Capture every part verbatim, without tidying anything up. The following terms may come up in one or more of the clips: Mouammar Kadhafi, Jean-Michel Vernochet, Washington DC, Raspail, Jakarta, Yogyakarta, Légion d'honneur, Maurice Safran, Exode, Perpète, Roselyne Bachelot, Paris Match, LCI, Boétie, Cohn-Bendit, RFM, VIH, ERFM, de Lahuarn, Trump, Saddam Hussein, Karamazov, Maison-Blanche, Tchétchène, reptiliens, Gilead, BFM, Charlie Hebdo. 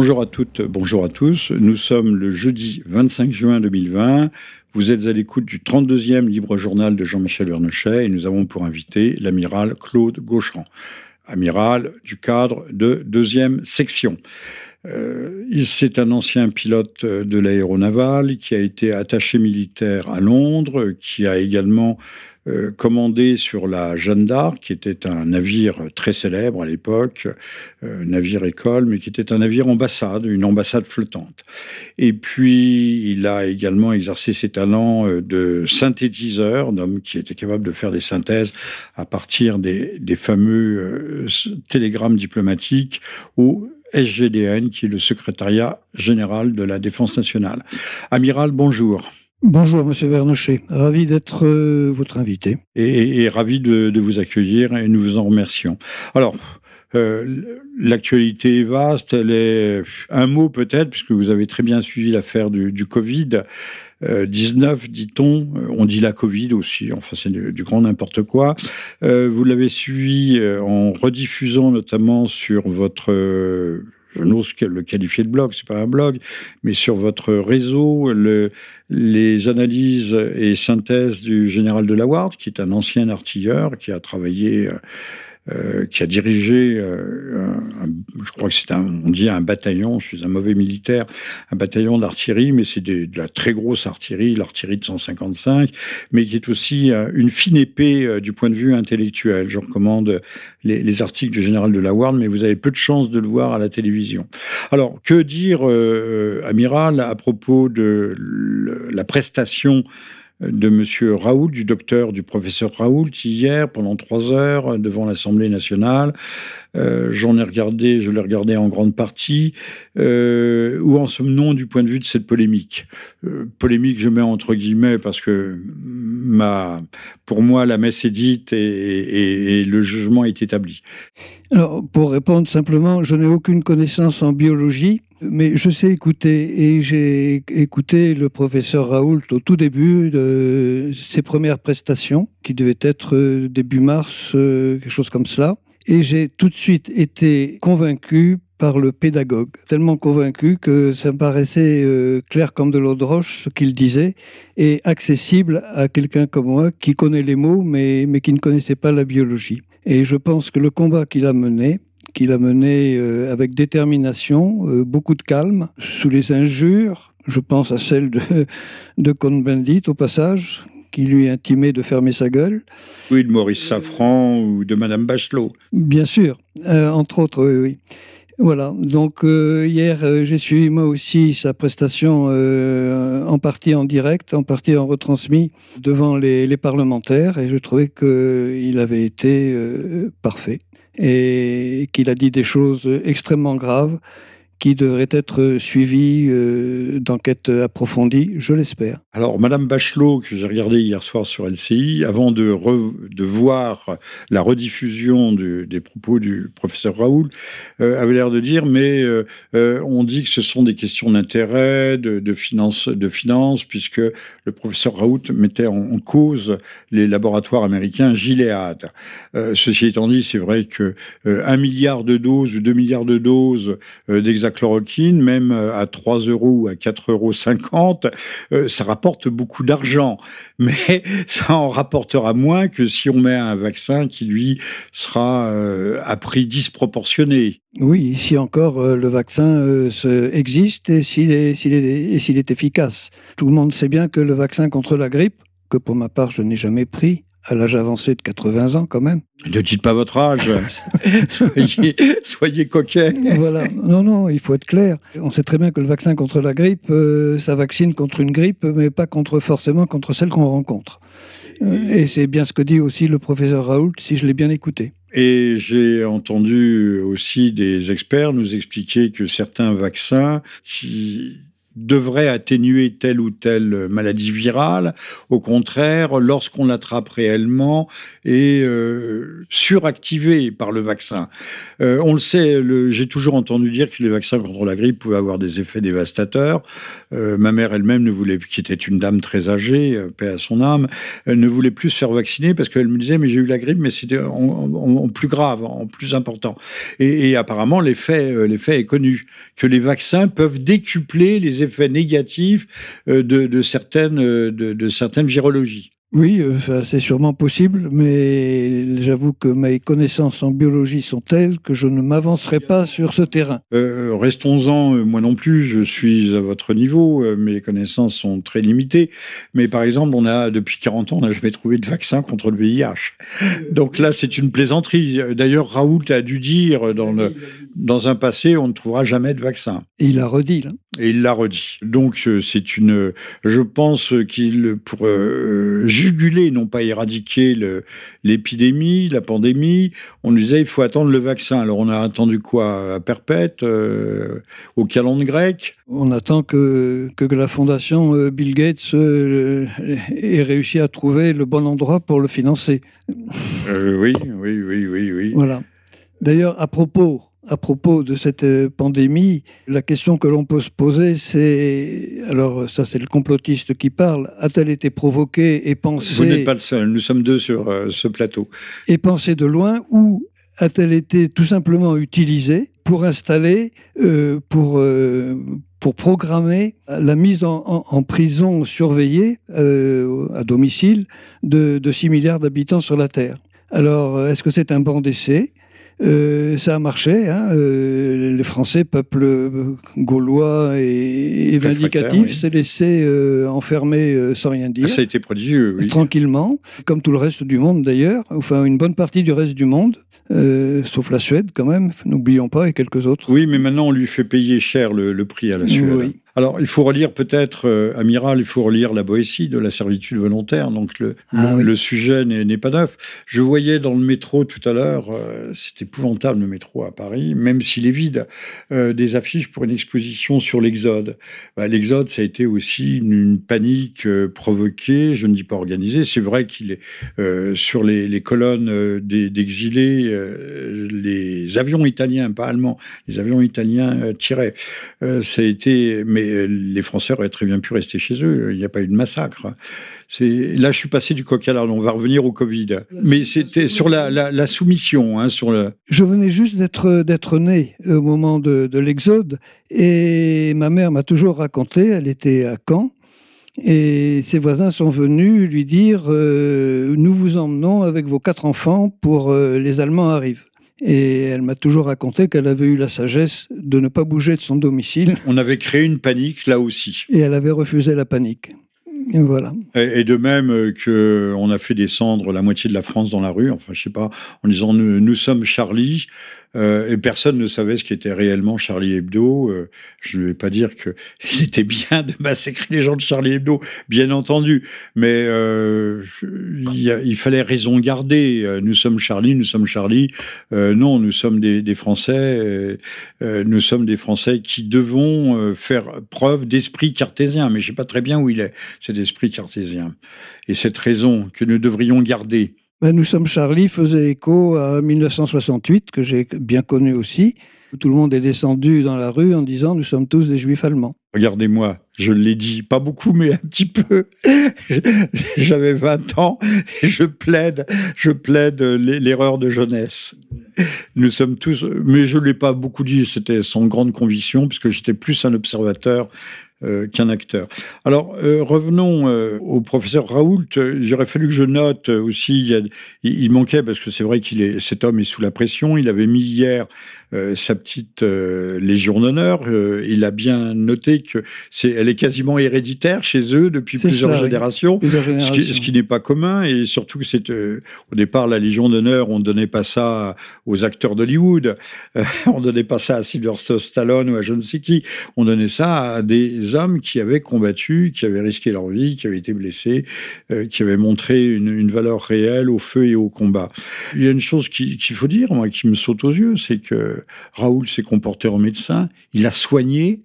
Bonjour à toutes, bonjour à tous. Nous sommes le jeudi vingt-cinq juin deux mille vingt. Vous êtes à l'écoute du trente-deuxième Libre Journal de Jean-Michel Vernochet et nous avons pour invité l'amiral Claude Gaucherand, amiral du cadre de deuxième section. Euh, c'est un ancien pilote de l'aéronavale qui a été attaché militaire à Londres, qui a également euh, commandé sur la Jeanne d'Arc, qui était un navire très célèbre à l'époque, euh, navire école, mais qui était un navire ambassade, une ambassade flottante. Et puis, il a également exercé ses talents de synthétiseur, d'homme qui était capable de faire des synthèses à partir des, des fameux euh, télégrammes diplomatiques au S G D N, qui est le secrétariat général de la Défense nationale. Amiral, bonjour. Bonjour, Monsieur Vernochet. Ravi d'être euh, votre invité. Et, et, et ravi de, de vous accueillir, et nous vous en remercions. Alors, euh, l'actualité est vaste. Elle est un mot peut-être, puisque vous avez très bien suivi l'affaire du, du Covid. dix-neuf, dit-on, on dit la Covid aussi, enfin c'est du, du grand n'importe quoi. Euh, vous l'avez suivi en rediffusant notamment sur votre, euh, je n'ose le qualifier de blog, c'est pas un blog, mais sur votre réseau, le, les analyses et synthèses du général de Lahuarn, qui est un ancien artilleur, qui a travaillé... Euh, Euh, qui a dirigé, euh, un, je crois que c'est un, on dit un bataillon, je suis un mauvais militaire, un bataillon d'artillerie, mais c'est de, de la très grosse artillerie, l'artillerie de cent cinquante-cinq, mais qui est aussi euh, une fine épée euh, du point de vue intellectuel. Je recommande les, les articles du général de Lahuarn, mais vous avez peu de chance de le voir à la télévision. Alors, que dire, euh, amiral, à propos de la prestation de Monsieur Raoult, du docteur, du professeur Raoult, hier, pendant trois heures, devant l'Assemblée nationale. Euh, j'en ai regardé, je l'ai regardé en grande partie. Euh, où en sommes-nous du point de vue de cette polémique ? euh, Polémique, je mets entre guillemets, parce que ma, pour moi, la messe est dite et, et, et le jugement est établi. Alors, pour répondre simplement, je n'ai aucune connaissance en biologie, mais je sais écouter, et j'ai écouté le professeur Raoult au tout début de ses premières prestations, qui devaient être début mars, quelque chose comme cela. Et j'ai tout de suite été convaincu par le pédagogue, tellement convaincu que ça me paraissait euh, clair comme de l'eau de roche, ce qu'il disait, et accessible à quelqu'un comme moi, qui connaît les mots, mais, mais qui ne connaissait pas la biologie. Et je pense que le combat qu'il a mené, qu'il a mené euh, avec détermination, euh, beaucoup de calme, sous les injures, je pense à celle de, de Cohn-Bendit au passage, qui lui intimait de fermer sa gueule. Oui, de Maurice Safran euh, ou de Madame Bachelot. Bien sûr, euh, entre autres, oui, oui. Voilà, donc euh, hier, euh, j'ai suivi moi aussi sa prestation euh, en partie en direct, en partie en retransmis devant les, les parlementaires, et je trouvais qu'il avait été euh, parfait, et qu'il a dit des choses extrêmement graves qui devraient être suivies euh, d'enquêtes approfondies, je l'espère. Alors, Madame Bachelot, que j'ai regardée hier soir sur L C I, avant de, re, de voir la rediffusion du, des propos du professeur Raoult, euh, avait l'air de dire, mais euh, euh, on dit que ce sont des questions d'intérêt, de, de finances, de finance, puisque le professeur Raoult mettait en, en cause les laboratoires américains Gilead. Euh, ceci étant dit, c'est vrai que euh, un milliard de doses ou deux milliards de doses euh, d'examen la chloroquine, même à trois euros ou à quatre euros cinquante, euh, ça rapporte beaucoup d'argent. Mais ça en rapportera moins que si on met un vaccin qui, lui, sera euh, à prix disproportionné. Oui, ici encore, euh, le vaccin euh, se, existe et s'il est, s'il est, et s'il est efficace. Tout le monde sait bien que le vaccin contre la grippe, que pour ma part je n'ai jamais pris, à l'âge avancé de quatre-vingts ans quand même. Ne dites pas votre âge, soyez, soyez coquet. Voilà, non, non, il faut être clair. On sait très bien que le vaccin contre la grippe, euh, ça vaccine contre une grippe, mais pas contre, forcément contre celle qu'on rencontre. Euh, et c'est bien ce que dit aussi le professeur Raoult, si je l'ai bien écouté. Et j'ai entendu aussi des experts nous expliquer que certains vaccins qui devrait atténuer telle ou telle maladie virale. Au contraire, lorsqu'on l'attrape réellement, est euh, suractivé par le vaccin. Euh, on le sait, le, j'ai toujours entendu dire que les vaccins contre la grippe pouvaient avoir des effets dévastateurs. Euh, ma mère elle-même ne voulait, qui était une dame très âgée, paix à son âme, elle ne voulait plus se faire vacciner parce qu'elle me disait « mais j'ai eu la grippe, mais c'était en, en, en plus grave, en plus important ». Et, et apparemment, l'effet, l'effet est connu, que les vaccins peuvent décupler les effets négatifs de, de, certaines, de, de certaines virologies. Oui, ça, c'est sûrement possible, mais j'avoue que mes connaissances en biologie sont telles que je ne m'avancerai pas sur ce terrain. Euh, restons-en, moi non plus, je suis à votre niveau, mes connaissances sont très limitées, mais par exemple, on a, depuis quarante ans, on n'a jamais trouvé de vaccin contre le V I H. Donc là, c'est une plaisanterie. D'ailleurs, Raoult a dû dire, dans, le, dans un passé, on ne trouvera jamais de vaccin. Et il l'a redit, là. Et il l'a redit. Donc, c'est une... Je pense qu'il... Pour, euh, juguler, non pas éradiquer le, l'épidémie, la pandémie. On nous disait, il faut attendre le vaccin. Alors, on a attendu quoi? À perpète, euh, au calendrier grec. On attend que, que la fondation Bill Gates euh, ait réussi à trouver le bon endroit pour le financer. Euh, oui, oui, oui, oui, oui. Voilà. D'ailleurs, à propos... À propos de cette pandémie, la question que l'on peut se poser, c'est... Alors, ça, c'est le complotiste qui parle. A-t-elle été provoquée et pensée... Vous n'êtes pas le seul. Nous sommes deux sur euh, ce plateau. Et pensée de loin, ou a-t-elle été tout simplement utilisée pour installer, euh, pour... Euh, pour programmer la mise en, en, en prison surveillée, euh, à domicile, de, de six milliards d'habitants sur la Terre. Alors, est-ce que c'est un banc d'essai ? Euh, ça a marché, hein, euh, les Français, peuple gaulois et, et vindicatif, oui. s'est laissé euh, enfermer euh, sans rien dire. Ça a été prodigieux, oui. Tranquillement, comme tout le reste du monde d'ailleurs, enfin une bonne partie du reste du monde, euh, sauf la Suède quand même, n'oublions pas, et quelques autres. Oui, mais maintenant on lui fait payer cher le, le prix à la Suède. Oui. Alors, il faut relire peut-être, euh, Amiral, il faut relire la Boétie de la servitude volontaire, donc le, ah, le, oui. le sujet n'est, n'est pas neuf. Je voyais dans le métro tout à l'heure, euh, c'est épouvantable le métro à Paris, même s'il est vide, euh, des affiches pour une exposition sur l'Exode. Bah, L'Exode, ça a été aussi une, une panique euh, provoquée, je ne dis pas organisée, c'est vrai qu'il est euh, sur les, les colonnes euh, des, d'exilés, euh, les avions italiens, pas allemands, les avions italiens euh, tiraient. Euh, ça a été... Mais les Français auraient très bien pu rester chez eux. Il n'y a pas eu de massacre. C'est... Là, je suis passé du coq à l'âne. On va revenir au Covid. Mais c'était sur la, la, la soumission. Hein, sur le... Je venais juste d'être, d'être né au moment de, de l'Exode. Et ma mère m'a toujours raconté, elle était à Caen, et ses voisins sont venus lui dire euh, « Nous vous emmenons avec vos quatre enfants pour euh, les Allemands arrivent ». Et elle m'a toujours raconté qu'elle avait eu la sagesse de ne pas bouger de son domicile. On avait créé une panique, là aussi. Et elle avait refusé la panique. Et voilà. Et, et de même qu'on a fait descendre la moitié de la France dans la rue, enfin, je sais pas, en disant « nous sommes Charlie ». Euh, et personne ne savait ce qu'était réellement Charlie Hebdo. Euh, je ne vais pas dire qu'il était bien de massacrer les gens de Charlie Hebdo, bien entendu. Mais euh, y a, il fallait raison garder. Euh, nous sommes Charlie, nous sommes Charlie. Euh, non, nous sommes des, des Français. Euh, nous sommes des Français qui devons euh, faire preuve d'esprit cartésien. Mais je ne sais pas très bien où il est, cet esprit cartésien. Et cette raison que nous devrions garder. Ben, « Nous sommes Charlie » faisait écho à dix-neuf cent soixante-huit, que j'ai bien connu aussi, où tout le monde est descendu dans la rue en disant « Nous sommes tous des Juifs allemands ». Regardez-moi, je l'ai dit, pas beaucoup, mais un petit peu. J'avais vingt ans et je plaide, je plaide l'erreur de jeunesse. Nous sommes tous... Mais je ne l'ai pas beaucoup dit, c'était sans grande conviction, puisque j'étais plus un observateur Euh, qu'un acteur. Alors, euh, revenons euh, au professeur Raoult. Il aurait fallu que je note euh, aussi, il, y a, il, il manquait, parce que c'est vrai qu'il est, cet homme est sous la pression, il avait mis hier euh, sa petite euh, Légion d'honneur, euh, il a bien noté que c'est, elle est quasiment héréditaire chez eux depuis plusieurs, ça, générations, oui. plusieurs générations, ce qui, ce qui n'est pas commun, et surtout que c'est, euh, au départ, la Légion d'honneur, on ne donnait pas ça aux acteurs d'Hollywood, euh, on ne donnait pas ça à Sylvester Stallone ou à je ne sais qui, on donnait ça à des hommes qui avaient combattu, qui avaient risqué leur vie, qui avaient été blessés, euh, qui avaient montré une, une valeur réelle au feu et au combat. Il y a une chose qui, qu'il faut dire, moi, qui me saute aux yeux, c'est que Raoult s'est comporté en médecin, il a soigné,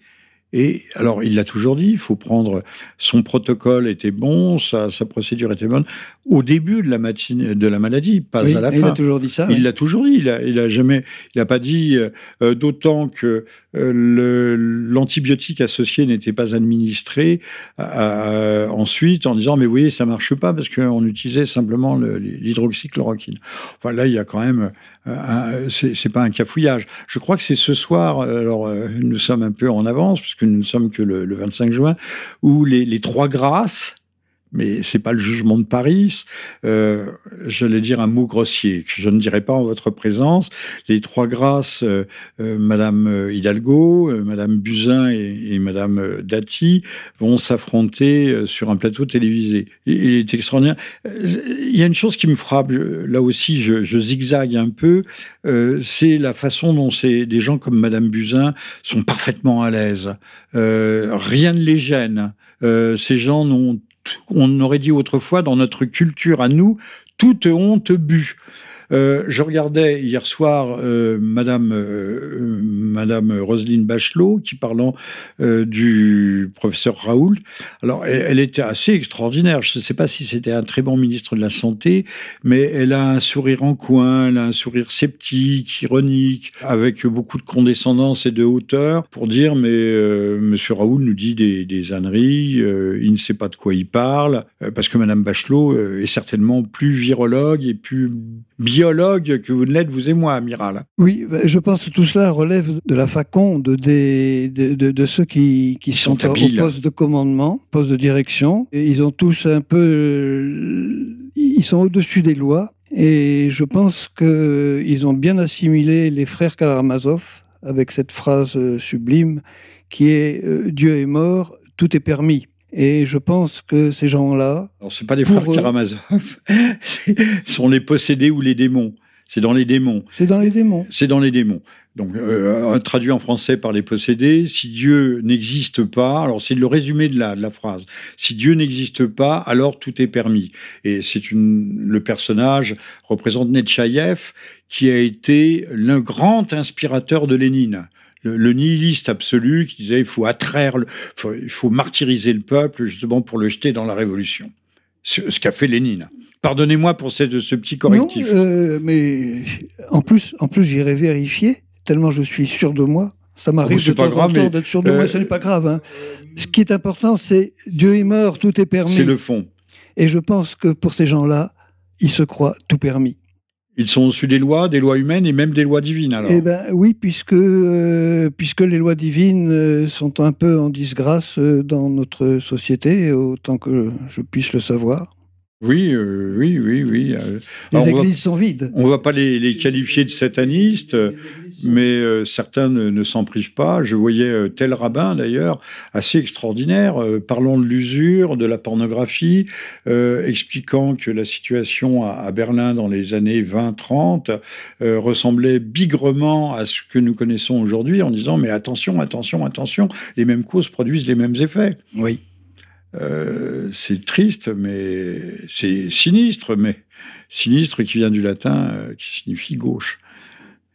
Et alors, il l'a toujours dit, il faut prendre... Son protocole était bon, sa, sa procédure était bonne, au début de la, matine, de la maladie, pas oui, à la il fin. Il a toujours dit ça. Il ouais. l'a toujours dit. Il n'a il a jamais... Il n'a pas dit... Euh, d'autant que euh, le, l'antibiotique associé n'était pas administré euh, ensuite, en disant « Mais vous voyez, ça ne marche pas, parce qu'on utilisait simplement le, l'hydroxychloroquine. » Enfin, là, il y a quand même... Euh, un, c'est, c'est pas un cafouillage. Je crois que c'est ce soir... Alors, euh, nous sommes un peu en avance, puisque nous ne sommes que le, le vingt-cinq juin, où les, les trois grâces, mais c'est pas le jugement de Paris, euh, j'allais dire un mot grossier, que je ne dirai pas en votre présence, les trois grâces, euh, euh, Madame Hidalgo, euh, Madame Buzyn et, et Madame Dati, vont s'affronter sur un plateau télévisé. Et, et il est extraordinaire. Il y a une chose qui me frappe, là aussi je, je zigzague un peu, euh, c'est la façon dont c'est, des gens comme Madame Buzyn sont parfaitement à l'aise. Euh, rien ne les gêne. Euh, ces gens n'ont on aurait dit autrefois, dans notre culture à nous, toute honte but. Euh, je regardais hier soir euh, Madame, euh, Madame Roselyne Bachelot qui parlant euh, du professeur Raoult. Alors, elle, elle était assez extraordinaire. Je ne sais pas si c'était un très bon ministre de la Santé, mais elle a un sourire en coin, elle a un sourire sceptique, ironique, avec beaucoup de condescendance et de hauteur pour dire « Mais euh, Monsieur Raoult nous dit des, des âneries, euh, il ne sait pas de quoi il parle euh, », parce que Madame Bachelot euh, est certainement plus virologue et plus... biologue que vous ne l'êtes, vous et moi, amiral. Oui, je pense que tout cela relève de la faconde des, de, de, de ceux qui, qui sont, sont au poste de commandement, poste de direction. Et ils ont tous un peu... Ils sont au-dessus des lois. Et je pense qu'ils ont bien assimilé les frères Karamazov avec cette phrase sublime qui est euh, « Dieu est mort, tout est permis ». Et je pense que ces gens-là... Alors, ce n'est pas des frères eux, Karamazov. Sont les possédés ou les démons. C'est dans les démons. C'est dans les démons. C'est dans les démons. Donc, euh, traduit en français par les possédés, si Dieu n'existe pas, alors c'est le résumé de la, de la phrase, si Dieu n'existe pas, alors tout est permis. Et c'est une, le personnage représente Netchaïev, qui a été le grand inspirateur de Lénine. Le, le nihiliste absolu qui disait il faut attraire, le, faut, il faut martyriser le peuple justement pour le jeter dans la révolution. Ce, ce qu'a fait Lénine. Pardonnez-moi pour cette, ce petit correctif. Non, euh, mais en plus, en plus j'irai vérifier, tellement je suis sûr de moi. Ça m'arrive oh, de temps grave, en temps d'être sûr de euh, moi, ce n'est pas grave. Hein. Ce qui est important, c'est Dieu est mort, tout est permis. C'est le fond. Et je pense que pour ces gens-là, ils se croient tout permis. Ils sont au-dessus des lois, des lois humaines et même des lois divines, alors. Eh ben, oui, puisque, euh, puisque les lois divines euh, sont un peu en disgrâce euh, dans notre société, autant que je puisse le savoir. Oui, euh, oui, oui, oui. Alors, les églises va, sont vides. On ne va pas les, les qualifier de satanistes, mais euh, certains ne, ne s'en privent pas. Je voyais euh, tel rabbin, d'ailleurs, assez extraordinaire, euh, parlant de l'usure, de la pornographie, euh, expliquant que la situation à, à Berlin dans les années vingt trente euh, ressemblait bigrement à ce que nous connaissons aujourd'hui, en disant « Mais attention, attention, attention, les mêmes causes produisent les mêmes effets. » Oui. Euh, c'est triste, mais c'est sinistre, mais sinistre qui vient du latin, euh, qui signifie gauche.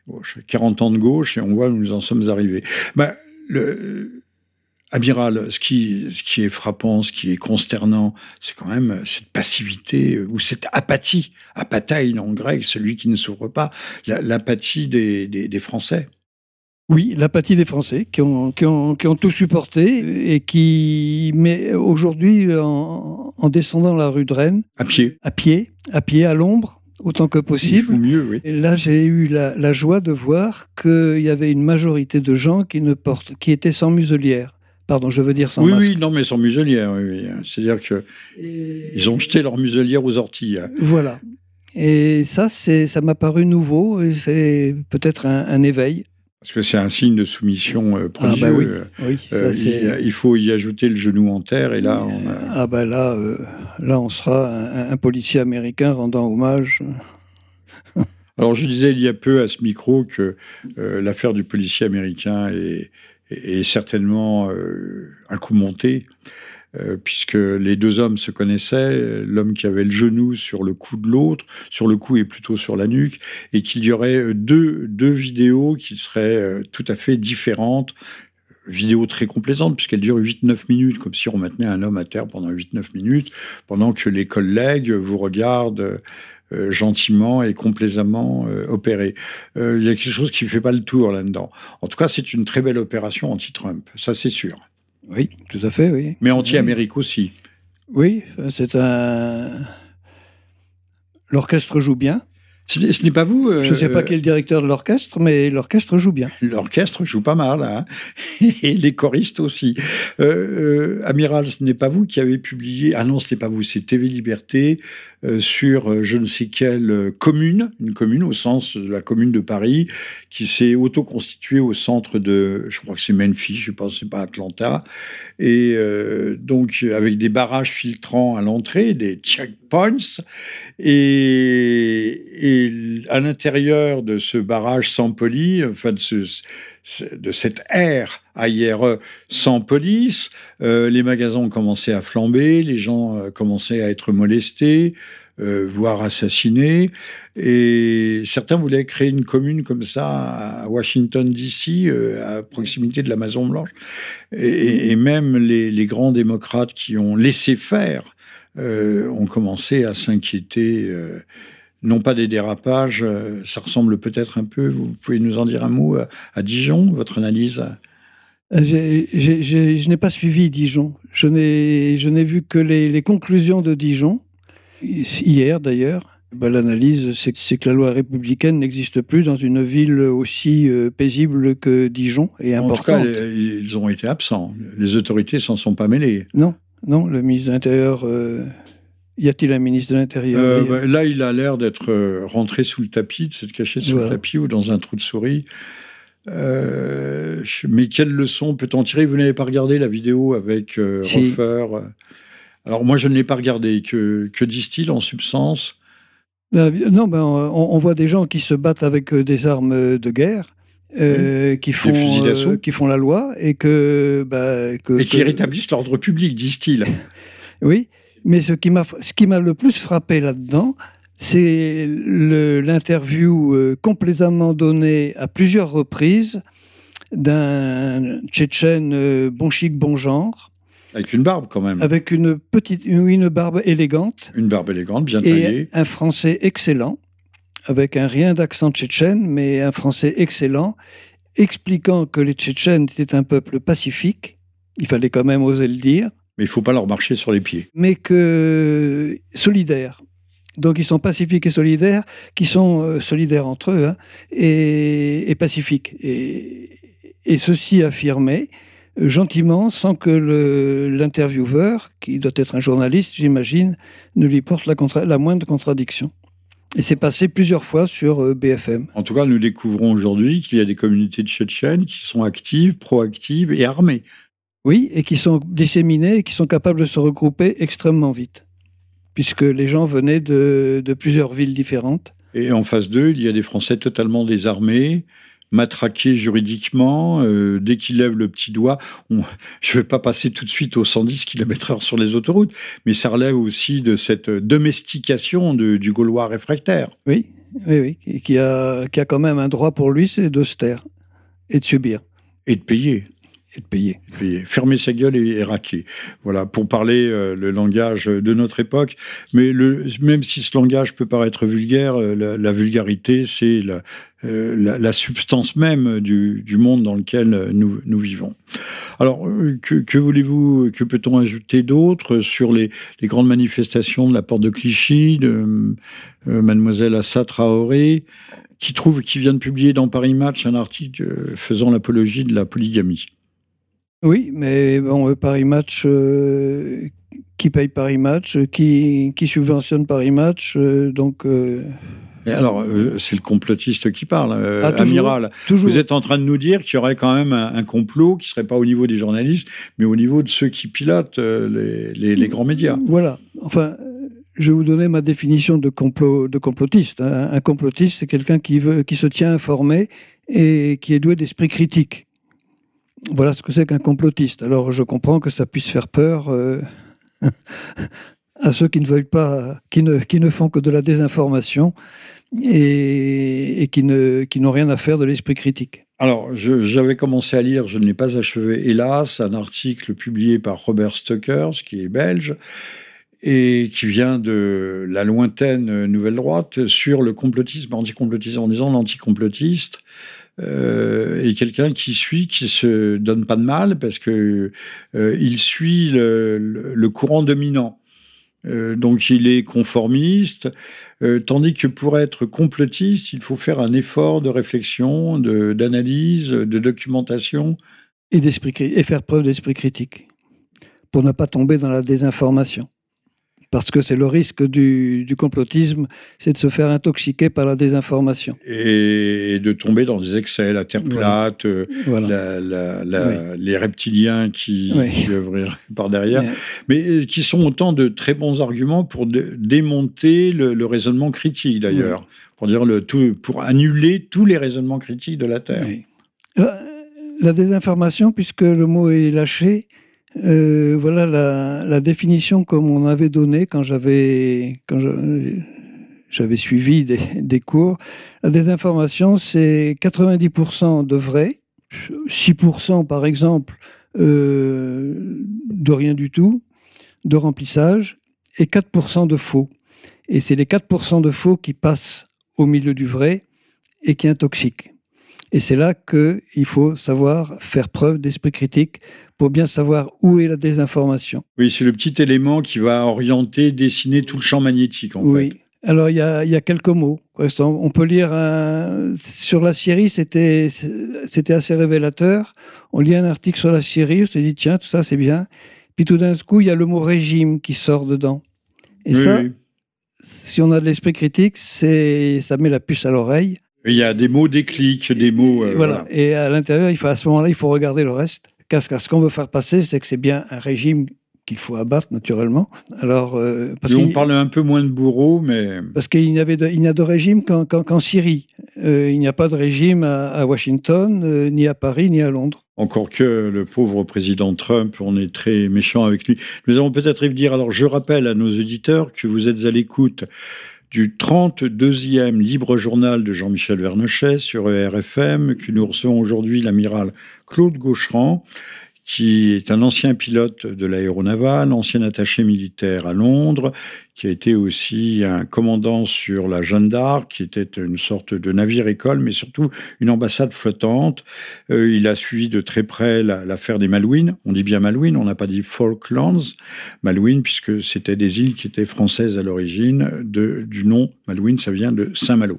gauche. quarante ans de gauche, et on voit où nous en sommes arrivés. Ben, le... Amiral, ce qui, ce qui est frappant, ce qui est consternant, c'est quand même cette passivité ou cette apathie, apathein en grec, celui qui ne s'ouvre pas, la, l'apathie des, des, des Français. Oui, l'apathie des Français, qui ont, qui ont, qui ont tout supporté et qui, mais aujourd'hui, en, en descendant la rue de Rennes... À pied. À pied, à pied, à l'ombre, autant que possible. Il faut mieux, oui. Et là, j'ai eu la, la joie de voir qu'il y avait une majorité de gens qui, ne portent, qui étaient sans muselière. Pardon, je veux dire sans oui, masque. Oui, non, mais sans muselière, oui. oui. C'est-à-dire que et... ils ont jeté leur muselière aux orties. Voilà. Et ça, c'est, ça m'a paru nouveau et c'est peut-être un, un éveil. Parce que c'est un signe de soumission euh, prodigieux. Ah bah oui, oui, ça euh, c'est... Il faut y ajouter le genou en terre, et là... On a... Ah bah là, euh, là on sera un, un policier américain rendant hommage. Alors je disais il y a peu à ce micro que euh, l'affaire du policier américain est, est, est certainement euh, un coup monté, euh, puisque les deux hommes se connaissaient, l'homme qui avait le genou sur le cou de l'autre, sur le cou et plutôt sur la nuque, et qu'il y aurait deux, deux vidéos qui seraient tout à fait différentes, vidéo très complaisante, puisqu'elle dure huit neuf minutes, comme si on maintenait un homme à terre pendant huit neuf minutes, pendant que les collègues vous regardent euh, gentiment et complaisamment euh, opérer. Il euh, y a quelque chose qui ne fait pas le tour là-dedans. En tout cas, c'est une très belle opération anti-Trump, ça c'est sûr. Oui, tout à fait, oui. Mais anti-Amérique oui. aussi. Oui, c'est un... L'orchestre joue bien. Ce n'est pas vous... Euh, je ne sais pas qui est le directeur de l'orchestre, mais l'orchestre joue bien. L'orchestre joue pas mal, hein. Et les choristes aussi. Euh, euh, Amiral, ce n'est pas vous qui avez publié... Ah non, ce n'est pas vous, c'est T V Liberté, euh, sur euh, je ne sais quelle euh, commune, une commune au sens de la commune de Paris, qui s'est autoconstituée au centre de... Je crois que c'est Memphis, je pense que ce n'est pas Atlanta. Et euh, donc, avec des barrages filtrants à l'entrée, des checkpoints, et... et Et à l'intérieur de ce barrage sans police, enfin de, ce, de cette aire, A I R E, sans police, euh, les magasins ont commencé à flamber, les gens euh, commençaient à être molestés, euh, voire assassinés. Et certains voulaient créer une commune comme ça à Washington D C, euh, à proximité de la Maison-Blanche. Et, et même les, les grands démocrates qui ont laissé faire euh, ont commencé à s'inquiéter... Euh, Non pas des dérapages, ça ressemble peut-être un peu, vous pouvez nous en dire un mot, à Dijon, votre analyse ? j'ai, j'ai, j'ai, Je n'ai pas suivi Dijon, je n'ai, je n'ai vu que les, les conclusions de Dijon, hier d'ailleurs. Ben, l'analyse, c'est, c'est que la loi républicaine n'existe plus dans une ville aussi euh, paisible que Dijon et importante. En tout cas, ils ont été absents, les autorités ne s'en sont pas mêlées. Non, non, le ministre de l'Intérieur... Euh... Y a-t-il un ministre de l'Intérieur euh, bah, Là, il a l'air d'être rentré sous le tapis, de s'être caché sous voilà. le tapis ou dans un trou de souris. Euh, mais quelle leçon peut-on tirer? Vous n'avez pas regardé la vidéo avec euh, si. Roffer. Alors moi, je ne l'ai pas regardé. Que, que disent-ils en substance? euh, Non, ben, on, on voit des gens qui se battent avec des armes de guerre. Euh, mmh. qui font des fusils d'assaut, euh, qui font la loi et que, bah, que et qui que... rétablissent l'ordre public, disent-ils. Oui. Mais ce qui m'a, ce qui m'a le plus frappé là-dedans, c'est le, l'interview euh, complaisamment donnée à plusieurs reprises d'un Tchétchène euh, bon chic, bon genre. Avec une barbe quand même. Avec une, petite, une, une barbe élégante. Une barbe élégante, bien taillée. Et un français excellent, avec un rien d'accent tchétchène, mais un français excellent, expliquant que les Tchétchènes étaient un peuple pacifique. Il fallait quand même oser le dire. Mais il ne faut pas leur marcher sur les pieds. Mais que... solidaires. Donc ils sont pacifiques et solidaires, qui sont euh, solidaires entre eux, hein, et, et pacifiques. Et, et ceci affirmé, euh, gentiment, sans que le, l'intervieweur, qui doit être un journaliste, j'imagine, ne lui porte la, contra- la moindre contradiction. Et c'est passé plusieurs fois sur euh, B F M. En tout cas, nous découvrons aujourd'hui qu'il y a des communautés de Tchétchènes qui sont actives, proactives et armées. Oui, et qui sont disséminés et qui sont capables de se regrouper extrêmement vite, puisque les gens venaient de, de plusieurs villes différentes. Et en face d'eux, il y a des Français totalement désarmés, matraqués juridiquement, euh, dès qu'ils lèvent le petit doigt. On, je ne vais pas passer tout de suite aux cent dix kilomètres heure sur les autoroutes, mais ça relève aussi de cette domestication de, du Gaulois réfractaire. Oui, oui, oui, et qui a, qui a quand même un droit pour lui, c'est de se taire et de subir. Et de payer. Et de payer. Et de payer. Fermer sa gueule et, et raquer. Voilà, pour parler euh, le langage de notre époque. Mais le, même si ce langage peut paraître vulgaire, euh, la, la vulgarité, c'est la, euh, la, la substance même du, du monde dans lequel nous, nous vivons. Alors, que, que voulez-vous, que peut-on ajouter d'autre sur les, les grandes manifestations de la porte de Clichy, de euh, Mademoiselle Assa Traoré, qui, trouve, qui vient de publier dans Paris Match un article faisant l'apologie de la polygamie? Oui, mais bon, Paris Match, euh, qui paye Paris Match, qui, qui subventionne Paris Match, euh, donc... Euh... Et alors, c'est le complotiste qui parle, euh, ah, toujours, Amiral. Toujours. Vous êtes en train de nous dire qu'il y aurait quand même un, un complot qui ne serait pas au niveau des journalistes, mais au niveau de ceux qui pilotent euh, les, les, les grands médias. Voilà. Enfin, je vais vous donner ma définition de, complot, de complotiste. Hein. Un complotiste, c'est quelqu'un qui, veut, qui se tient informé et qui est doué d'esprit critique. Voilà ce que c'est qu'un complotiste. Alors, je comprends que ça puisse faire peur euh, à ceux qui ne veulent pas, qui ne, qui ne font que de la désinformation et, et qui ne, qui n'ont rien à faire de l'esprit critique. Alors, j'avais commencé à lire, je ne l'ai pas achevé, hélas, un article publié par Robert Stöckers, qui est belge, et qui vient de la lointaine Nouvelle Droite, sur le complotisme, anticomplotisme, en disant l'anticomplotiste, Euh, et quelqu'un qui suit, qui se donne pas de mal, parce que euh, il suit le, le, le courant dominant. Euh, donc il est conformiste, euh, tandis que pour être complotiste, il faut faire un effort de réflexion, de, d'analyse, de documentation. Et, d'esprit, et faire preuve d'esprit critique, pour ne pas tomber dans la désinformation. Parce que c'est le risque du, du complotisme, c'est de se faire intoxiquer par la désinformation. Et de tomber dans des excès, la Terre plate, voilà. Euh, voilà. La, la, la, oui. Les reptiliens qui, oui. qui œuvrent par derrière, oui. mais qui sont autant de très bons arguments pour de, démonter le, le raisonnement critique, d'ailleurs, oui. pour, dire le, tout, pour annuler tous les raisonnements critiques de la Terre. Oui. La, la désinformation, puisque le mot est lâché, Euh, voilà la, la définition comme on avait donnée quand j'avais, quand je, j'avais suivi des, des cours. La désinformation, c'est quatre-vingt-dix pour cent de vrai, six pour cent par exemple euh, de rien du tout, de remplissage, et quatre pour cent de faux. Et c'est les quatre pour cent de faux qui passent au milieu du vrai et qui intoxiquent. Et c'est là qu'il faut savoir faire preuve d'esprit critique pour bien savoir où est la désinformation. Oui, c'est le petit élément qui va orienter, dessiner tout le champ magnétique, en oui. fait. Oui, alors il y a, y a quelques mots. On peut lire... Un... Sur la Syrie, c'était, c'était assez révélateur. On lit un article sur la Syrie, on se dit, tiens, tout ça, c'est bien. Puis tout d'un coup, il y a le mot « régime » qui sort dedans. Et oui, ça, oui. si on a de l'esprit critique, c'est... ça met la puce à l'oreille. Il y a des mots déclics, des mots... Euh, voilà. voilà, et à l'intérieur, il faut, à ce moment-là, il faut regarder le reste. Car ce qu'on veut faire passer, c'est que c'est bien un régime qu'il faut abattre, naturellement. Alors, euh, parce on parle un peu moins de bourreaux, mais... Parce qu'il n'y, avait de, il n'y a de régime qu'en, qu'en, qu'en Syrie. Euh, il n'y a pas de régime à, à Washington, euh, ni à Paris, ni à Londres. Encore que le pauvre président Trump, on est très méchant avec lui. Nous allons peut-être y dire, alors je rappelle à nos auditeurs que vous êtes à l'écoute... du trente-deuxième libre journal de Jean-Michel Vernochet sur E R F M, que nous recevons aujourd'hui l'amiral Claude Gaucherand, qui est un ancien pilote de l'aéronavale, ancien attaché militaire à Londres, qui a été aussi un commandant sur la Jeanne d'Arc, qui était une sorte de navire-école, mais surtout une ambassade flottante. Euh, il a suivi de très près la, l'affaire des Malouines. On dit bien Malouines, on n'a pas dit Falklands. Malouines, puisque c'était des îles qui étaient françaises à l'origine, de, du nom Malouines, ça vient de Saint-Malo.